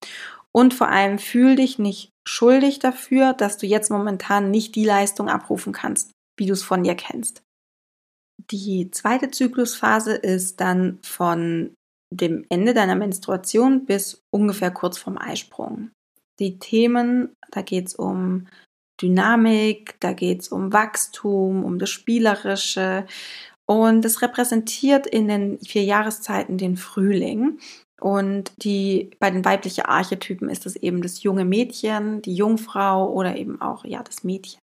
Und vor allem fühl dich nicht schuldig dafür, dass du jetzt momentan nicht die Leistung abrufen kannst, wie du es von dir kennst. Die zweite Zyklusphase ist dann von dem Ende deiner Menstruation bis ungefähr kurz vorm Eisprung. Die Themen, da geht es um Dynamik, da geht es um Wachstum, um das Spielerische. Und das repräsentiert in den vier Jahreszeiten den Frühling. Und die, bei den weiblichen Archetypen ist es eben das junge Mädchen, die Jungfrau oder eben auch ja, das Mädchen.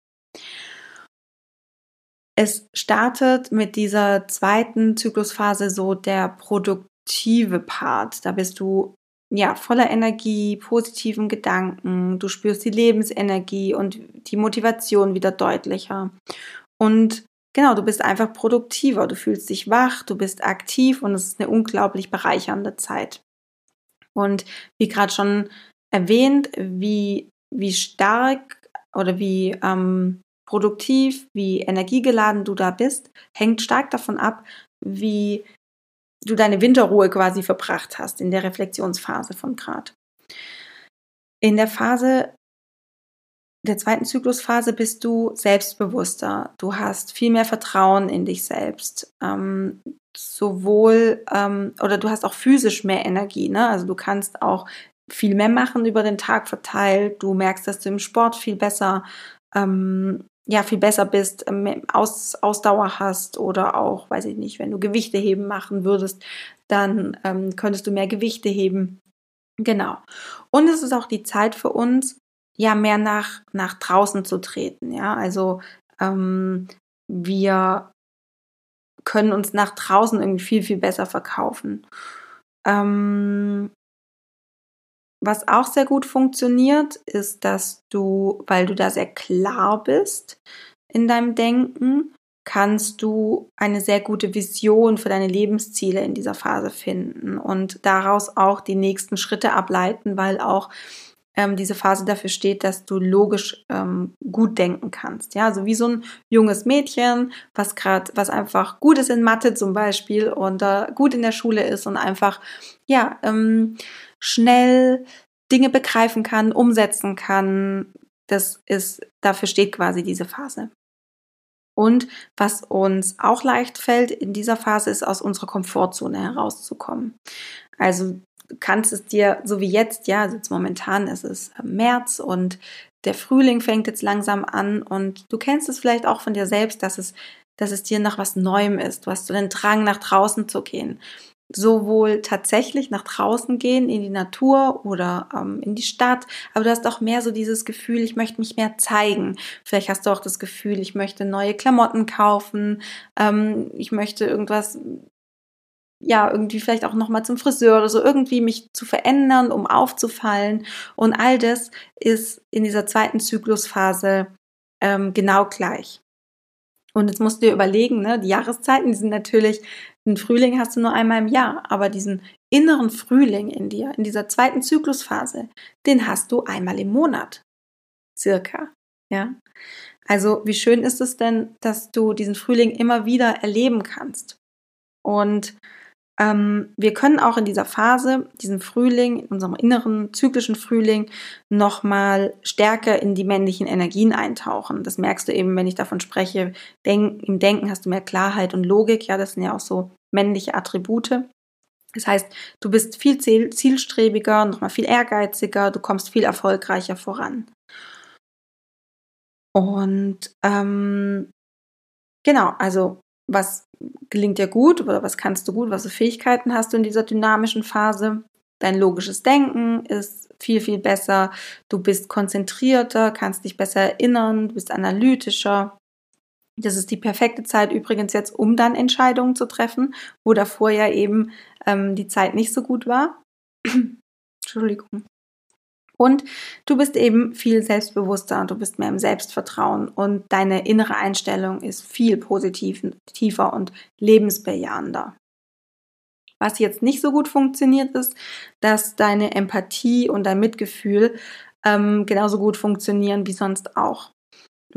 Es startet mit dieser zweiten Zyklusphase so der produktive Part. Da bist du ja voller Energie, positiven Gedanken, du spürst die Lebensenergie und die Motivation wieder deutlicher. Und genau, du bist einfach produktiver, du fühlst dich wach, du bist aktiv und es ist eine unglaublich bereichernde Zeit. Und wie gerade schon erwähnt, wie, wie stark oder wie ähm, produktiv, wie energiegeladen du da bist, hängt stark davon ab, wie du deine Winterruhe quasi verbracht hast in der Reflexionsphase von gerade. In der Phase der zweiten Zyklusphase bist du selbstbewusster. Du hast viel mehr Vertrauen in dich selbst. Ähm, sowohl, ähm, oder du hast auch physisch mehr Energie, ne? Also du kannst auch viel mehr machen über den Tag verteilt. Du merkst, dass du im Sport viel besser, ähm, ja, viel besser bist, ähm, Aus, Ausdauer hast oder auch, weiß ich nicht, wenn du Gewichte heben machen würdest, dann ähm, könntest du mehr Gewichte heben. Genau. Und es ist auch die Zeit für uns, ja, mehr nach, nach draußen zu treten, ja, also ähm, wir können uns nach draußen irgendwie viel, viel besser verkaufen. Ähm, was auch sehr gut funktioniert, ist, dass du, weil du da sehr klar bist in deinem Denken, kannst du eine sehr gute Vision für deine Lebensziele in dieser Phase finden und daraus auch die nächsten Schritte ableiten, weil auch Ähm, diese Phase dafür steht, dass du logisch ähm, gut denken kannst. Ja, also wie so ein junges Mädchen, was gerade, was einfach gut ist in Mathe zum Beispiel und äh, gut in der Schule ist und einfach ja ähm, schnell Dinge begreifen kann, umsetzen kann. Das ist, dafür steht quasi diese Phase. Und was uns auch leicht fällt in dieser Phase, ist aus unserer Komfortzone herauszukommen. Also du kannst es dir, so wie jetzt, ja, also jetzt momentan ist es März und der Frühling fängt jetzt langsam an und du kennst es vielleicht auch von dir selbst, dass es, dass es dir nach was Neuem ist. Du hast so den Drang, nach draußen zu gehen. Sowohl tatsächlich nach draußen gehen, in die Natur oder ähm, in die Stadt, aber du hast auch mehr so dieses Gefühl, ich möchte mich mehr zeigen. Vielleicht hast du auch das Gefühl, ich möchte neue Klamotten kaufen, ähm, ich möchte irgendwas, ja, irgendwie vielleicht auch nochmal zum Friseur oder so, irgendwie mich zu verändern, um aufzufallen. Und all das ist in dieser zweiten Zyklusphase ähm, genau gleich. Und jetzt musst du dir überlegen, ne, die Jahreszeiten, die sind natürlich, den Frühling hast du nur einmal im Jahr, aber diesen inneren Frühling in dir, in dieser zweiten Zyklusphase, den hast du einmal im Monat, circa, ja. Also wie schön ist es denn, dass du diesen Frühling immer wieder erleben kannst. Und ähm, wir können auch in dieser Phase, diesen Frühling, in unserem inneren zyklischen Frühling, nochmal stärker in die männlichen Energien eintauchen. Das merkst du eben, wenn ich davon spreche, denk, im Denken hast du mehr Klarheit und Logik. Ja, das sind ja auch so männliche Attribute. Das heißt, du bist viel zielstrebiger, nochmal viel ehrgeiziger, du kommst viel erfolgreicher voran. Und ähm, genau, also was gelingt dir gut oder was kannst du gut, was für Fähigkeiten hast du in dieser dynamischen Phase? Dein logisches Denken ist viel, viel besser, du bist konzentrierter, kannst dich besser erinnern, du bist analytischer. Das ist die perfekte Zeit übrigens jetzt, um dann Entscheidungen zu treffen, wo davor ja eben ähm, die Zeit nicht so gut war. Entschuldigung. Und du bist eben viel selbstbewusster und du bist mehr im Selbstvertrauen und deine innere Einstellung ist viel positiver und lebensbejahender. Was jetzt nicht so gut funktioniert ist, dass deine Empathie und dein Mitgefühl ähm, genauso gut funktionieren wie sonst auch.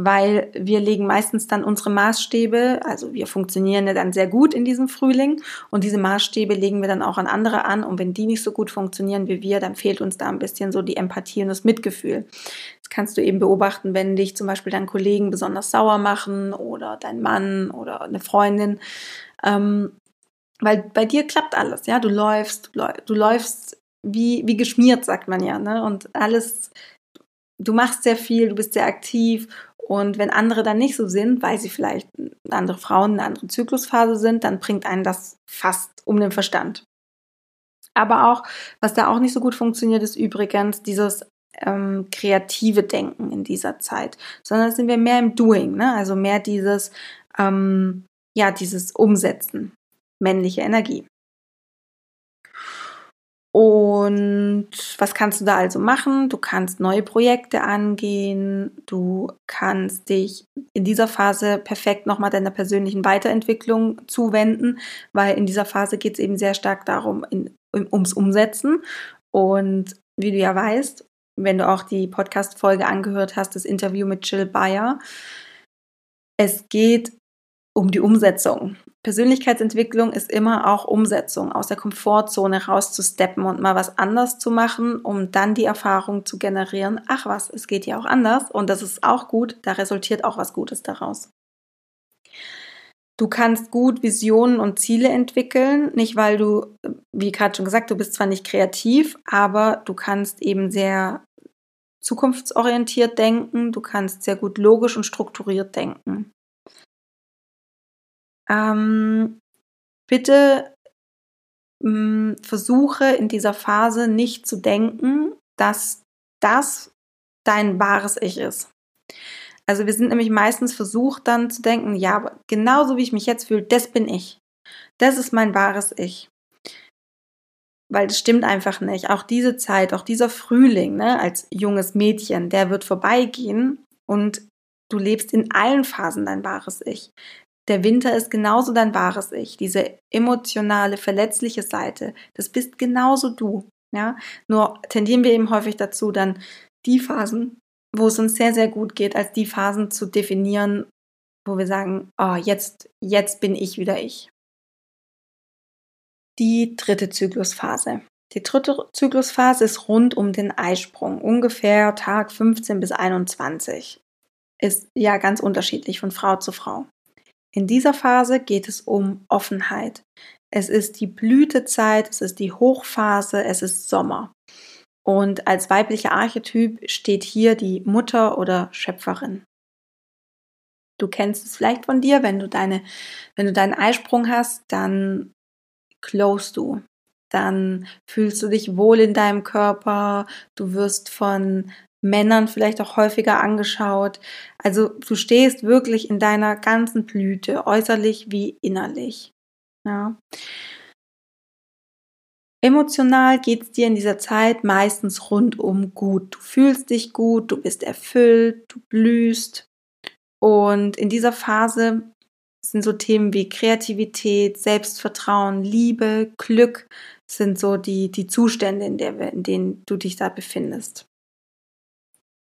Weil wir legen meistens dann unsere Maßstäbe, also wir funktionieren ja dann sehr gut in diesem Frühling und diese Maßstäbe legen wir dann auch an andere an und wenn die nicht so gut funktionieren wie wir, dann fehlt uns da ein bisschen so die Empathie und das Mitgefühl. Das kannst du eben beobachten, wenn dich zum Beispiel deine Kollegen besonders sauer machen oder dein Mann oder eine Freundin, ähm, weil bei dir klappt alles, ja, du läufst, du läufst wie, wie geschmiert, sagt man ja, ne, und alles, du machst sehr viel, du bist sehr aktiv. Und wenn andere dann nicht so sind, weil sie vielleicht andere Frauen in einer anderen Zyklusphase sind, dann bringt einen das fast um den Verstand. Aber auch, was da auch nicht so gut funktioniert, ist übrigens dieses ähm, kreative Denken in dieser Zeit. Sondern sind wir mehr im Doing, ne? Also mehr dieses, ähm, ja, dieses Umsetzen, männliche Energie. Und was kannst du da also machen? Du kannst neue Projekte angehen, du kannst dich in dieser Phase perfekt nochmal deiner persönlichen Weiterentwicklung zuwenden, weil in dieser Phase geht es eben sehr stark darum, in, um, ums Umsetzen. Und wie du ja weißt, wenn du auch die Podcast-Folge angehört hast, das Interview mit Jill Bayer, es geht um die Umsetzung. Persönlichkeitsentwicklung ist immer auch Umsetzung, aus der Komfortzone rauszusteppen und mal was anders zu machen, um dann die Erfahrung zu generieren, ach was, es geht ja auch anders und das ist auch gut, da resultiert auch was Gutes daraus. Du kannst gut Visionen und Ziele entwickeln, nicht weil du, wie gerade schon gesagt, du bist zwar nicht kreativ, aber du kannst eben sehr zukunftsorientiert denken, du kannst sehr gut logisch und strukturiert denken. Ähm, bitte mh, versuche in dieser Phase nicht zu denken, dass das dein wahres Ich ist. Also wir sind nämlich meistens versucht dann zu denken, ja, aber genauso wie ich mich jetzt fühle, das bin ich. Das ist mein wahres Ich. Weil das stimmt einfach nicht. Auch diese Zeit, auch dieser Frühling, ne, als junges Mädchen, der wird vorbeigehen und du lebst in allen Phasen dein wahres Ich. Der Winter ist genauso dein wahres Ich, diese emotionale, verletzliche Seite, das bist genauso du. Ja? Nur tendieren wir eben häufig dazu, dann die Phasen, wo es uns sehr, sehr gut geht, als die Phasen zu definieren, wo wir sagen, oh, jetzt, jetzt bin ich wieder ich. Die dritte Zyklusphase. Die dritte Zyklusphase ist rund um den Eisprung, ungefähr Tag fünfzehn bis einundzwanzig. Ist ja ganz unterschiedlich von Frau zu Frau. In dieser Phase geht es um Offenheit. Es ist die Blütezeit, es ist die Hochphase, es ist Sommer. Und als weiblicher Archetyp steht hier die Mutter oder Schöpferin. Du kennst es vielleicht von dir, wenn du deine, wenn du deinen Eisprung hast, dann close du. Dann fühlst du dich wohl in deinem Körper, du wirst von Männern vielleicht auch häufiger angeschaut. Also du stehst wirklich in deiner ganzen Blüte, äußerlich wie innerlich. Ja. Emotional geht es dir in dieser Zeit meistens rundum gut. Du fühlst dich gut, du bist erfüllt, du blühst. Und in dieser Phase sind so Themen wie Kreativität, Selbstvertrauen, Liebe, Glück, sind so die, die Zustände, in, der, in denen du dich da befindest.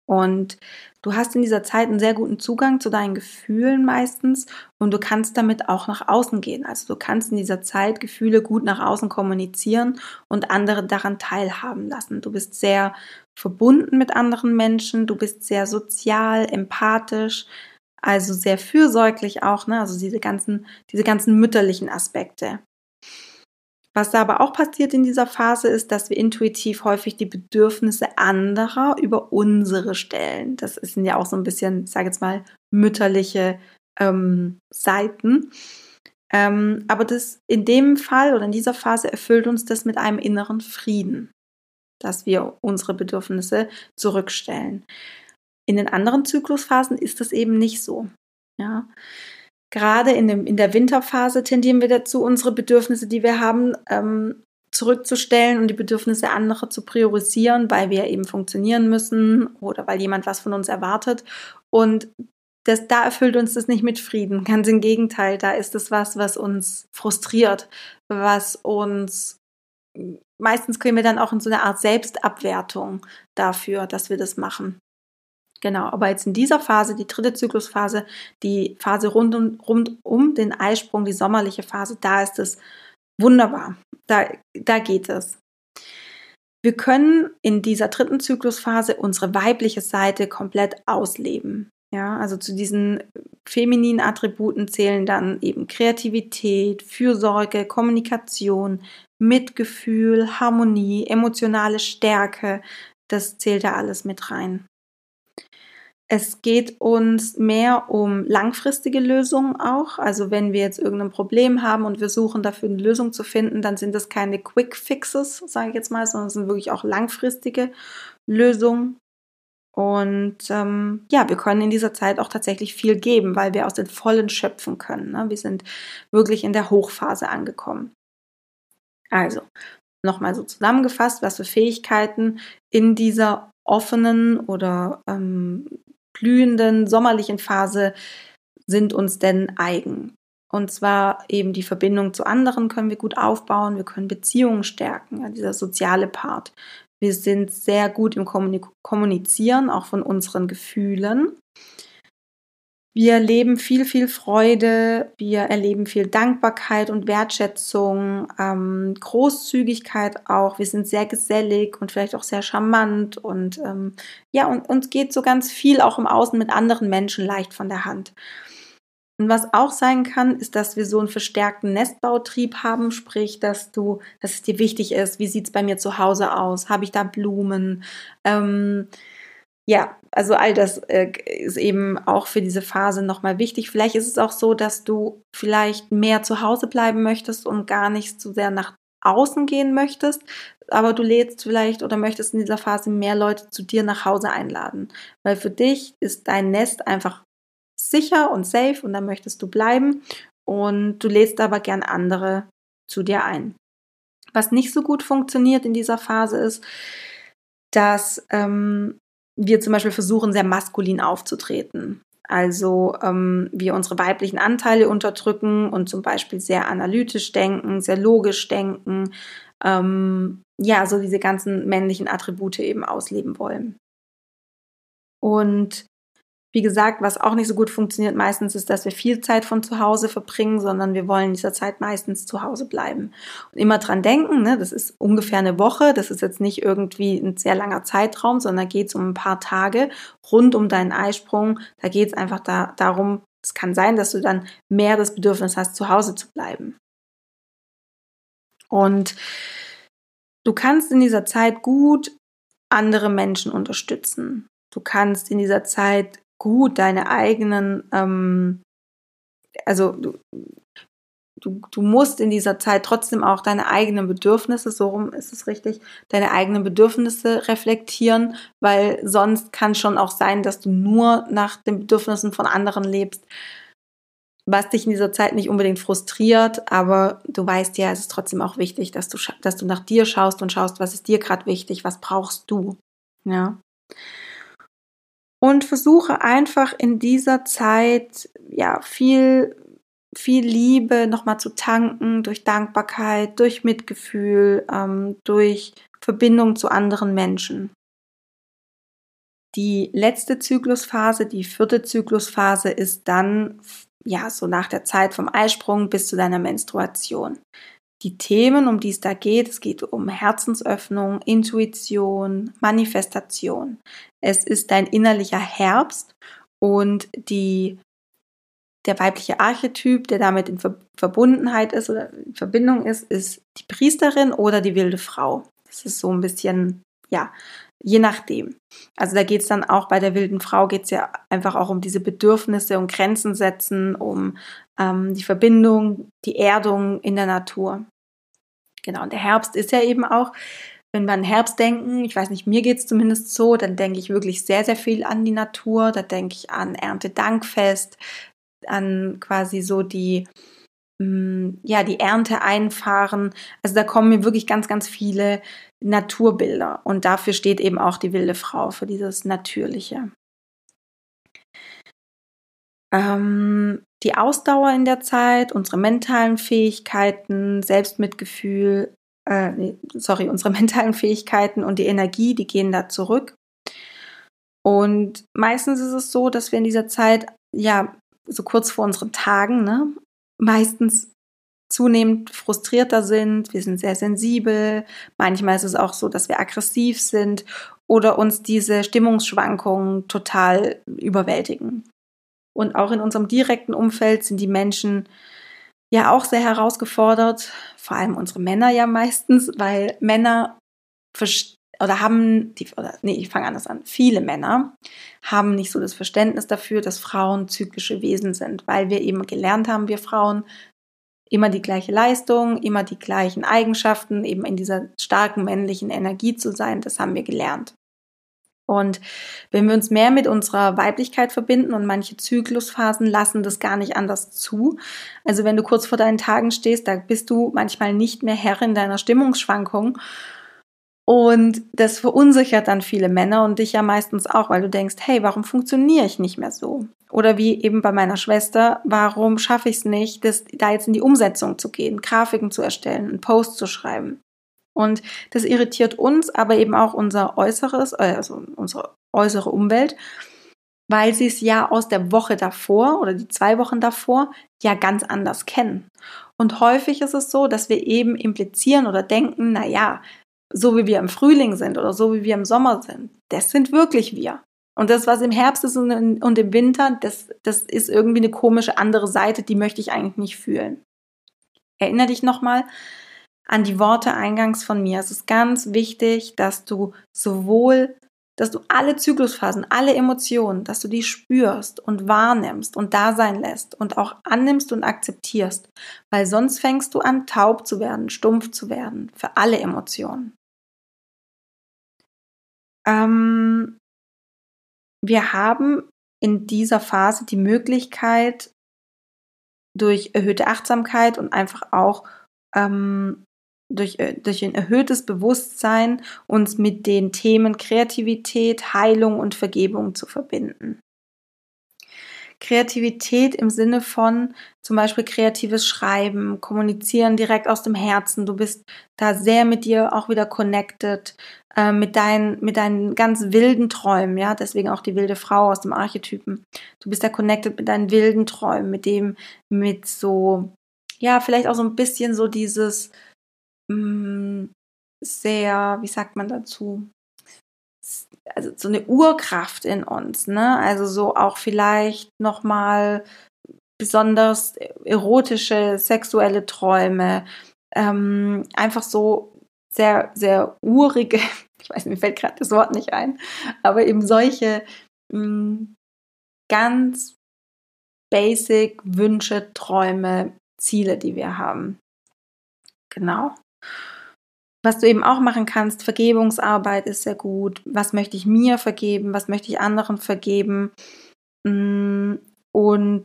Und Du hast in dieser Zeit einen sehr guten Zugang zu deinen Gefühlen meistens und du kannst damit auch nach außen gehen. Also du kannst in dieser Zeit Gefühle gut nach außen kommunizieren und andere daran teilhaben lassen. Du bist sehr verbunden mit anderen Menschen, du bist sehr sozial, empathisch, also sehr fürsorglich auch, ne? Also diese ganzen, diese ganzen mütterlichen Aspekte. Was da aber auch passiert in dieser Phase ist, dass wir intuitiv häufig die Bedürfnisse anderer über unsere stellen. Das sind ja auch so ein bisschen, ich sage jetzt mal, mütterliche ähm, Seiten. Ähm, aber das in dem Fall oder in dieser Phase erfüllt uns das mit einem inneren Frieden, dass wir unsere Bedürfnisse zurückstellen. In den anderen Zyklusphasen ist das eben nicht so. Ja. Gerade in, dem, in der Winterphase tendieren wir dazu, unsere Bedürfnisse, die wir haben, ähm, zurückzustellen und die Bedürfnisse anderer zu priorisieren, weil wir eben funktionieren müssen oder weil jemand was von uns erwartet. Und das, da erfüllt uns das nicht mit Frieden. Ganz im Gegenteil, da ist das was, was uns frustriert, was uns, meistens kriegen wir dann auch in so eine Art Selbstabwertung dafür, dass wir das machen. Genau, aber jetzt in dieser Phase, die dritte Zyklusphase, die Phase rund um, rund um den Eisprung, die sommerliche Phase, da ist es wunderbar, da, da geht es. Wir können in dieser dritten Zyklusphase unsere weibliche Seite komplett ausleben. Ja, also zu diesen femininen Attributen zählen dann eben Kreativität, Fürsorge, Kommunikation, Mitgefühl, Harmonie, emotionale Stärke, das zählt da alles mit rein. Es geht uns mehr um langfristige Lösungen auch. Also wenn wir jetzt irgendein Problem haben und wir suchen dafür eine Lösung zu finden, dann sind das keine Quick Fixes, sage ich jetzt mal, sondern es sind wirklich auch langfristige Lösungen. Und ähm, ja, wir können in dieser Zeit auch tatsächlich viel geben, weil wir aus den Vollen schöpfen können. Ne? Wir sind wirklich in der Hochphase angekommen. Also, nochmal so zusammengefasst, was für Fähigkeiten in dieser offenen oder ähm, glühenden sommerlichen Phase sind uns denn eigen. Und zwar eben die Verbindung zu anderen können wir gut aufbauen, wir können Beziehungen stärken, ja, dieser soziale Part. Wir sind sehr gut im Kommunik- Kommunizieren, auch von unseren Gefühlen. Wir erleben viel, viel Freude, wir erleben viel Dankbarkeit und Wertschätzung, ähm, Großzügigkeit auch. Wir sind sehr gesellig und vielleicht auch sehr charmant und ähm, ja, und uns geht so ganz viel auch im Außen mit anderen Menschen leicht von der Hand. Und was auch sein kann, ist, dass wir so einen verstärkten Nestbautrieb haben, sprich, dass du, dass es dir wichtig ist, wie sieht es bei mir zu Hause aus, habe ich da Blumen, ähm, ja, also all das äh, ist eben auch für diese Phase nochmal wichtig. Vielleicht ist es auch so, dass du vielleicht mehr zu Hause bleiben möchtest und gar nicht so sehr nach außen gehen möchtest, aber du lädst vielleicht oder möchtest in dieser Phase mehr Leute zu dir nach Hause einladen, weil für dich ist dein Nest einfach sicher und safe und da möchtest du bleiben und du lädst aber gern andere zu dir ein. Was nicht so gut funktioniert in dieser Phase ist, dass ähm, wir zum Beispiel versuchen, sehr maskulin aufzutreten. Also ähm, wir unsere weiblichen Anteile unterdrücken und zum Beispiel sehr analytisch denken, sehr logisch denken, ähm, ja, so diese ganzen männlichen Attribute eben ausleben wollen. Und wie gesagt, was auch nicht so gut funktioniert meistens, ist, dass wir viel Zeit von zu Hause verbringen, sondern wir wollen in dieser Zeit meistens zu Hause bleiben. Und immer dran denken, ne, das ist ungefähr eine Woche, das ist jetzt nicht irgendwie ein sehr langer Zeitraum, sondern geht es um ein paar Tage rund um deinen Eisprung. Da geht es einfach da, darum, es kann sein, dass du dann mehr das Bedürfnis hast, zu Hause zu bleiben. Und du kannst in dieser Zeit gut andere Menschen unterstützen. Du kannst in dieser Zeit gut deine eigenen, ähm, also du, du, du musst in dieser Zeit trotzdem auch deine eigenen Bedürfnisse, so rum ist es richtig, deine eigenen Bedürfnisse reflektieren, weil sonst kann schon auch sein, dass du nur nach den Bedürfnissen von anderen lebst, was dich in dieser Zeit nicht unbedingt frustriert, aber du weißt ja, es ist trotzdem auch wichtig, dass du, dass du nach dir schaust und schaust, was ist dir gerade wichtig, was brauchst du, ja. Und versuche einfach in dieser Zeit ja viel, viel Liebe nochmal zu tanken durch Dankbarkeit, durch Mitgefühl, ähm, durch Verbindung zu anderen Menschen. Die letzte Zyklusphase, die vierte Zyklusphase, ist dann ja so nach der Zeit vom Eisprung bis zu deiner Menstruation. Die Themen, um die es da geht, es geht um Herzensöffnung, Intuition, Manifestation. Es ist dein innerlicher Herbst und die, der weibliche Archetyp, der damit in Verbundenheit ist oder in Verbindung ist, ist die Priesterin oder die wilde Frau. Das ist so ein bisschen, ja, je nachdem. Also da geht es dann auch bei der wilden Frau, geht es ja einfach auch um diese Bedürfnisse, um Grenzen setzen, um ähm, die Verbindung, die Erdung in der Natur. Genau, und der Herbst ist ja eben auch, wenn wir an Herbst denken, ich weiß nicht, mir geht es zumindest so, dann denke ich wirklich sehr, sehr viel an die Natur, da denke ich an Erntedankfest, an quasi so die, mh, ja, die Ernte einfahren. Also da kommen mir wirklich ganz, ganz viele Naturbilder und dafür steht eben auch die wilde Frau, für dieses Natürliche. Ähm, die Ausdauer in der Zeit, unsere mentalen Fähigkeiten, Selbstmitgefühl, äh, nee, sorry, unsere mentalen Fähigkeiten und die Energie, die gehen da zurück. Und meistens ist es so, dass wir in dieser Zeit, ja, so kurz vor unseren Tagen, ne, meistens zunehmend frustrierter sind, wir sind sehr sensibel, manchmal ist es auch so, dass wir aggressiv sind oder uns diese Stimmungsschwankungen total überwältigen. Und auch in unserem direkten Umfeld sind die Menschen ja auch sehr herausgefordert, vor allem unsere Männer ja meistens, weil Männer verstehen, Oder haben, die, oder, nee, ich fange anders an, viele Männer haben nicht so das Verständnis dafür, dass Frauen zyklische Wesen sind, weil wir eben gelernt haben, wir Frauen, immer die gleiche Leistung, immer die gleichen Eigenschaften, eben in dieser starken männlichen Energie zu sein, das haben wir gelernt. Und wenn wir uns mehr mit unserer Weiblichkeit verbinden und manche Zyklusphasen lassen das gar nicht anders zu, also wenn du kurz vor deinen Tagen stehst, da bist du manchmal nicht mehr Herrin deiner Stimmungsschwankungen. Und das verunsichert dann viele Männer und dich ja meistens auch, weil du denkst, hey, warum funktioniere ich nicht mehr so? Oder wie eben bei meiner Schwester, warum schaffe ich es nicht, das, da jetzt in die Umsetzung zu gehen, Grafiken zu erstellen, einen Post zu schreiben? Und das irritiert uns, aber eben auch unser Äußeres, also unsere äußere Umwelt, weil sie es ja aus der Woche davor oder die zwei Wochen davor ja ganz anders kennen. Und häufig ist es so, dass wir eben implizieren oder denken, na ja, so wie wir im Frühling sind oder so wie wir im Sommer sind, das sind wirklich wir. Und das, was im Herbst ist und, in, und im Winter, das, das ist irgendwie eine komische andere Seite, die möchte ich eigentlich nicht fühlen. Erinnere dich nochmal an die Worte eingangs von mir. Es ist ganz wichtig, dass du sowohl, dass du alle Zyklusphasen, alle Emotionen, dass du die spürst und wahrnimmst und da sein lässt und auch annimmst und akzeptierst, weil sonst fängst du an, taub zu werden, stumpf zu werden für alle Emotionen. Ähm, wir haben in dieser Phase die Möglichkeit, durch erhöhte Achtsamkeit und einfach auch ähm, durch, durch ein erhöhtes Bewusstsein uns mit den Themen Kreativität, Heilung und Vergebung zu verbinden. Kreativität im Sinne von zum Beispiel kreatives Schreiben, Kommunizieren direkt aus dem Herzen. Du bist da sehr mit dir auch wieder connected, äh, mit deinen, mit deinen ganz wilden Träumen, ja, deswegen auch die wilde Frau aus dem Archetypen. Du bist da connected mit deinen wilden Träumen, mit dem, mit so, ja, vielleicht auch so ein bisschen so dieses mh, sehr, wie sagt man dazu, also so eine Urkraft in uns, ne? Also so auch vielleicht nochmal besonders erotische, sexuelle Träume, ähm, einfach so sehr, sehr urige, ich weiß nicht, mir fällt gerade das Wort nicht ein, aber eben solche mh, ganz basic Wünsche, Träume, Ziele, die wir haben. Genau. Was du eben auch machen kannst, Vergebungsarbeit ist sehr gut. Was möchte ich mir vergeben? Was möchte ich anderen vergeben? Und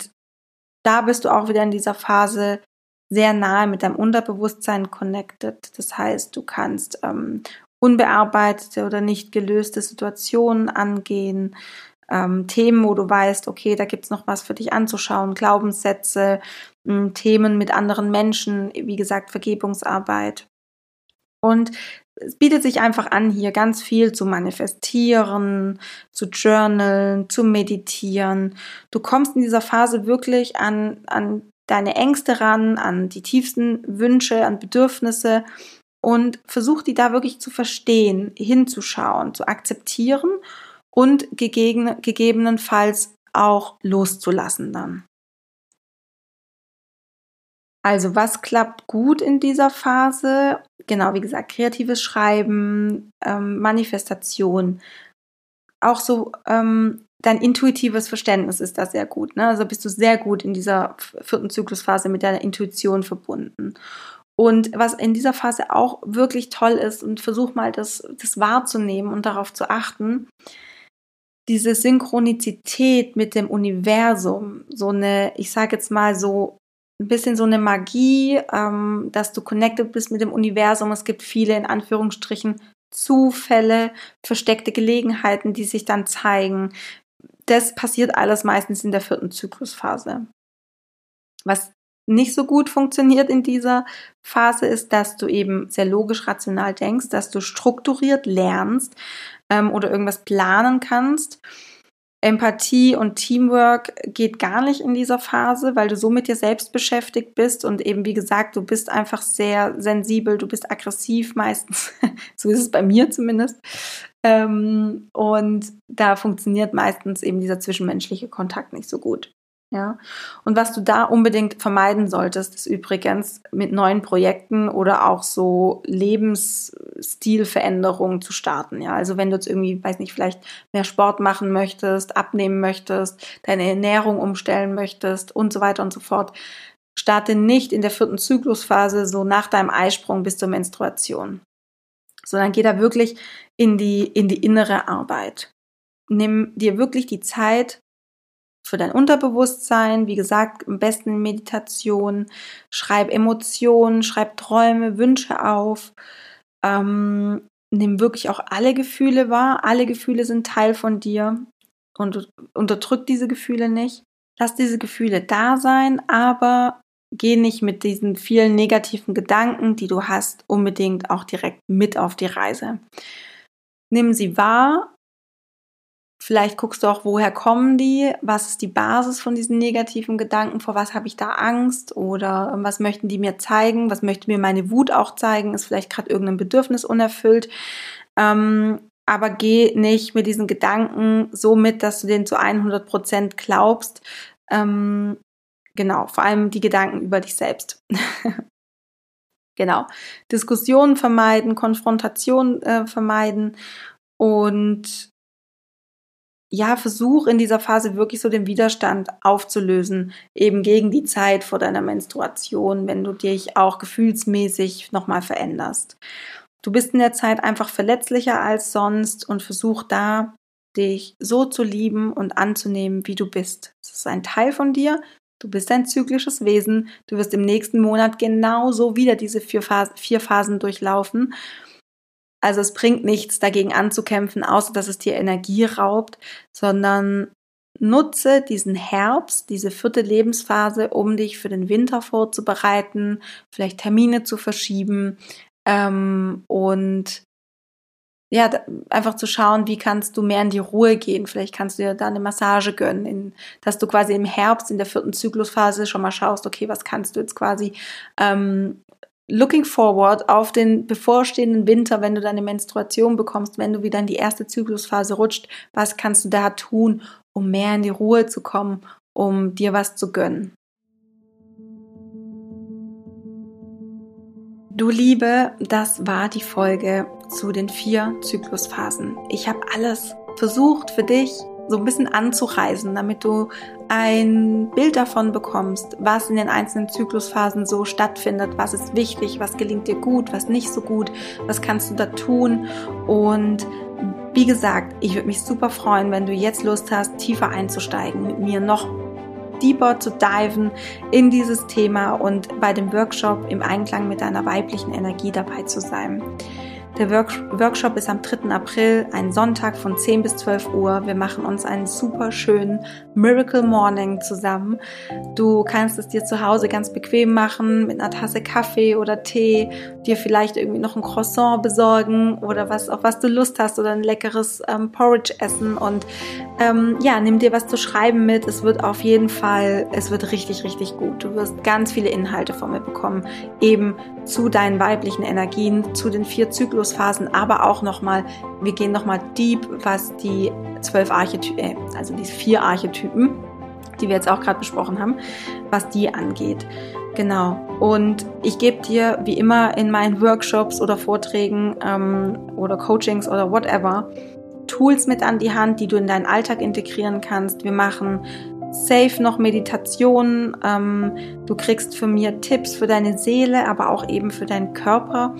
da bist du auch wieder in dieser Phase sehr nahe mit deinem Unterbewusstsein connected. Das heißt, du kannst ähm, unbearbeitete oder nicht gelöste Situationen angehen, ähm, Themen, wo du weißt, okay, da gibt es noch was für dich anzuschauen, Glaubenssätze, ähm, Themen mit anderen Menschen, wie gesagt, Vergebungsarbeit. Und es bietet sich einfach an, hier ganz viel zu manifestieren, zu journalen, zu meditieren. Du kommst in dieser Phase wirklich an, an deine Ängste ran, an die tiefsten Wünsche, an Bedürfnisse und versuch die da wirklich zu verstehen, hinzuschauen, zu akzeptieren und gegegen, gegebenenfalls auch loszulassen dann. Also was klappt gut in dieser Phase? Genau, wie gesagt, kreatives Schreiben, ähm, Manifestation. Auch so ähm, dein intuitives Verständnis ist da sehr gut. Ne? Also bist du sehr gut in dieser vierten Zyklusphase mit deiner Intuition verbunden. Und was in dieser Phase auch wirklich toll ist, und versuch mal das, das wahrzunehmen und darauf zu achten, diese Synchronizität mit dem Universum, so eine, ich sage jetzt mal so, ein bisschen so eine Magie, ähm, dass du connected bist mit dem Universum. Es gibt viele, in Anführungsstrichen, Zufälle, versteckte Gelegenheiten, die sich dann zeigen. Das passiert alles meistens in der vierten Zyklusphase. Was nicht so gut funktioniert in dieser Phase ist, dass du eben sehr logisch, rational denkst, dass du strukturiert lernst ähm, oder irgendwas planen kannst. Empathie und Teamwork geht gar nicht in dieser Phase, weil du so mit dir selbst beschäftigt bist und eben, wie gesagt, du bist einfach sehr sensibel, du bist aggressiv meistens, so ist es bei mir zumindest, ähm, und da funktioniert meistens eben dieser zwischenmenschliche Kontakt nicht so gut. Ja? Und was du da unbedingt vermeiden solltest, ist übrigens mit neuen Projekten oder auch so Lebensstilveränderungen zu starten. Ja? Also wenn du jetzt irgendwie, weiß nicht, vielleicht mehr Sport machen möchtest, abnehmen möchtest, deine Ernährung umstellen möchtest und so weiter und so fort, starte nicht in der vierten Zyklusphase so nach deinem Eisprung bis zur Menstruation, sondern geh da wirklich in die, in die innere Arbeit. Nimm dir wirklich die Zeit für dein Unterbewusstsein, wie gesagt, am besten Meditation, schreib Emotionen, schreib Träume, Wünsche auf, ähm, nimm wirklich auch alle Gefühle wahr, alle Gefühle sind Teil von dir und unterdrück diese Gefühle nicht, lass diese Gefühle da sein, aber geh nicht mit diesen vielen negativen Gedanken, die du hast, unbedingt auch direkt mit auf die Reise. Nimm sie wahr. Vielleicht guckst du auch, woher kommen die, was ist die Basis von diesen negativen Gedanken, vor was habe ich da Angst oder was möchten die mir zeigen, was möchte mir meine Wut auch zeigen, ist vielleicht gerade irgendein Bedürfnis unerfüllt, ähm, aber geh nicht mit diesen Gedanken so mit, dass du denen zu hundert Prozent glaubst, ähm, genau, vor allem die Gedanken über dich selbst. Genau, Diskussionen vermeiden, Konfrontation äh, vermeiden und ja, versuch in dieser Phase wirklich so den Widerstand aufzulösen, eben gegen die Zeit vor deiner Menstruation, wenn du dich auch gefühlsmäßig nochmal veränderst. Du bist in der Zeit einfach verletzlicher als sonst und versuch da, dich so zu lieben und anzunehmen, wie du bist. Das ist ein Teil von dir, du bist ein zyklisches Wesen, du wirst im nächsten Monat genauso wieder diese vier Phasen, vier Phasen durchlaufen. Also es bringt nichts, dagegen anzukämpfen, außer dass es dir Energie raubt, sondern nutze diesen Herbst, diese vierte Lebensphase, um dich für den Winter vorzubereiten, vielleicht Termine zu verschieben ähm, und ja, da, einfach zu schauen, wie kannst du mehr in die Ruhe gehen. Vielleicht kannst du dir da eine Massage gönnen, in, dass du quasi im Herbst, in der vierten Zyklusphase schon mal schaust, okay, was kannst du jetzt quasi ähm, looking forward auf den bevorstehenden Winter, wenn du deine Menstruation bekommst, wenn du wieder in die erste Zyklusphase rutscht, was kannst du da tun, um mehr in die Ruhe zu kommen, um dir was zu gönnen? Du Liebe, das war die Folge zu den vier Zyklusphasen. Ich habe alles versucht für dich so ein bisschen anzureißen, damit du ein Bild davon bekommst, was in den einzelnen Zyklusphasen so stattfindet, was ist wichtig, was gelingt dir gut, was nicht so gut, was kannst du da tun. Und wie gesagt, ich würde mich super freuen, wenn du jetzt Lust hast, tiefer einzusteigen, mit mir noch deeper zu diven in dieses Thema und bei dem Workshop im Einklang mit deiner weiblichen Energie dabei zu sein. Der Workshop ist am dritten April, ein Sonntag von zehn bis zwölf Uhr. Wir machen uns einen super schönen Miracle Morning zusammen. Du kannst es dir zu Hause ganz bequem machen mit einer Tasse Kaffee oder Tee, dir vielleicht irgendwie noch ein Croissant besorgen oder was, auf was du Lust hast, oder ein leckeres ähm, Porridge essen, und ähm, ja, nimm dir was zu schreiben mit. Es wird auf jeden Fall, es wird richtig, richtig gut. Du wirst ganz viele Inhalte von mir bekommen, eben zu deinen weiblichen Energien, zu den vier Zyklusphasen, aber auch nochmal, wir gehen nochmal deep, was die zwölf Archetypen, äh, also die vier Archetypen, die wir jetzt auch gerade besprochen haben, was die angeht. Genau. Und ich gebe dir, wie immer, in meinen Workshops oder Vorträgen ähm, oder Coachings oder whatever, Tools mit an die Hand, die du in deinen Alltag integrieren kannst. Wir machen safe noch Meditationen. Ähm, du kriegst von mir Tipps für deine Seele, aber auch eben für deinen Körper.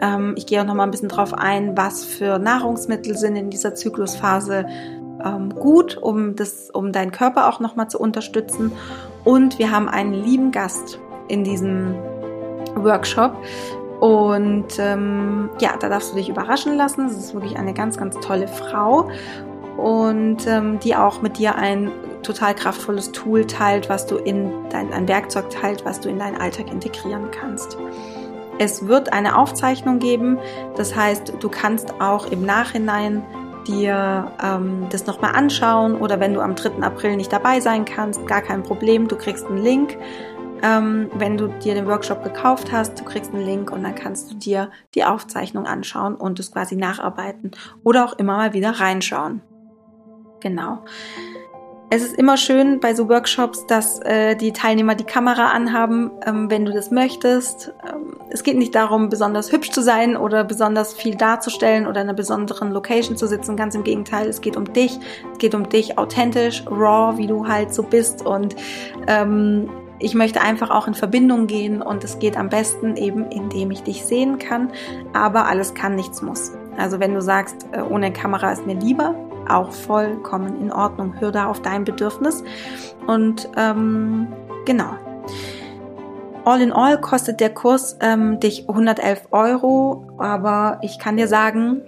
Ähm, ich gehe auch noch mal ein bisschen drauf ein, was für Nahrungsmittel sind in dieser Zyklusphase gut, um das, um deinen Körper auch nochmal zu unterstützen. Und wir haben einen lieben Gast in diesem Workshop. Und ähm, ja, da darfst du dich überraschen lassen. Es ist wirklich eine ganz, ganz tolle Frau. Und ähm, die auch mit dir ein total kraftvolles Tool teilt, was du in dein, ein Werkzeug teilt, was du in deinen Alltag integrieren kannst. Es wird eine Aufzeichnung geben. Das heißt, du kannst auch im Nachhinein dir ähm, das nochmal anschauen, oder wenn du am dritten April nicht dabei sein kannst, gar kein Problem, du kriegst einen Link, ähm, wenn du dir den Workshop gekauft hast, du kriegst einen Link und dann kannst du dir die Aufzeichnung anschauen und es quasi nacharbeiten oder auch immer mal wieder reinschauen. Genau. Es ist immer schön bei so Workshops, dass äh, die Teilnehmer die Kamera anhaben, ähm, wenn du das möchtest. Ähm, es geht nicht darum, besonders hübsch zu sein oder besonders viel darzustellen oder in einer besonderen Location zu sitzen. Ganz im Gegenteil, es geht um dich. Es geht um dich authentisch, raw, wie du halt so bist. Und ähm, ich möchte einfach auch in Verbindung gehen, und es geht am besten eben, indem ich dich sehen kann. Aber alles kann, nichts muss. Also wenn du sagst, äh, ohne Kamera ist mir lieber, auch vollkommen in Ordnung. Hör da auf dein Bedürfnis. Und ähm, genau. All in all kostet der Kurs ähm, dich hundertelf Euro, aber ich kann dir sagen,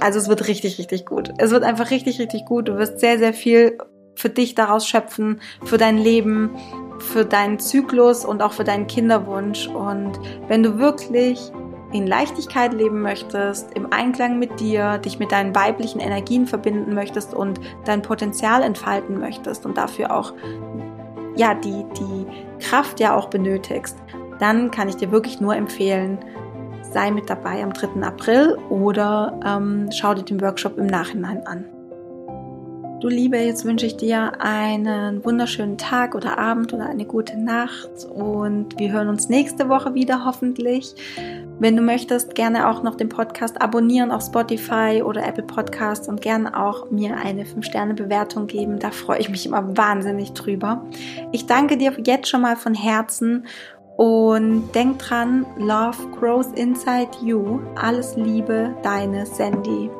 also es wird richtig, richtig gut. Es wird einfach richtig, richtig gut. Du wirst sehr, sehr viel für dich daraus schöpfen, für dein Leben, für deinen Zyklus und auch für deinen Kinderwunsch. Und wenn du wirklich in Leichtigkeit leben möchtest, im Einklang mit dir, dich mit deinen weiblichen Energien verbinden möchtest und dein Potenzial entfalten möchtest und dafür auch ja, die, die Kraft ja auch benötigst, dann kann ich dir wirklich nur empfehlen, sei mit dabei am dritten April oder ähm, schau dir den Workshop im Nachhinein an. Du Liebe, jetzt wünsche ich dir einen wunderschönen Tag oder Abend oder eine gute Nacht, und wir hören uns nächste Woche wieder hoffentlich. Wenn du möchtest, gerne auch noch den Podcast abonnieren auf Spotify oder Apple Podcasts und gerne auch mir eine fünf Sterne Bewertung geben. Da freue ich mich immer wahnsinnig drüber. Ich danke dir jetzt schon mal von Herzen und denk dran, Love grows inside you. Alles Liebe, deine Sandy.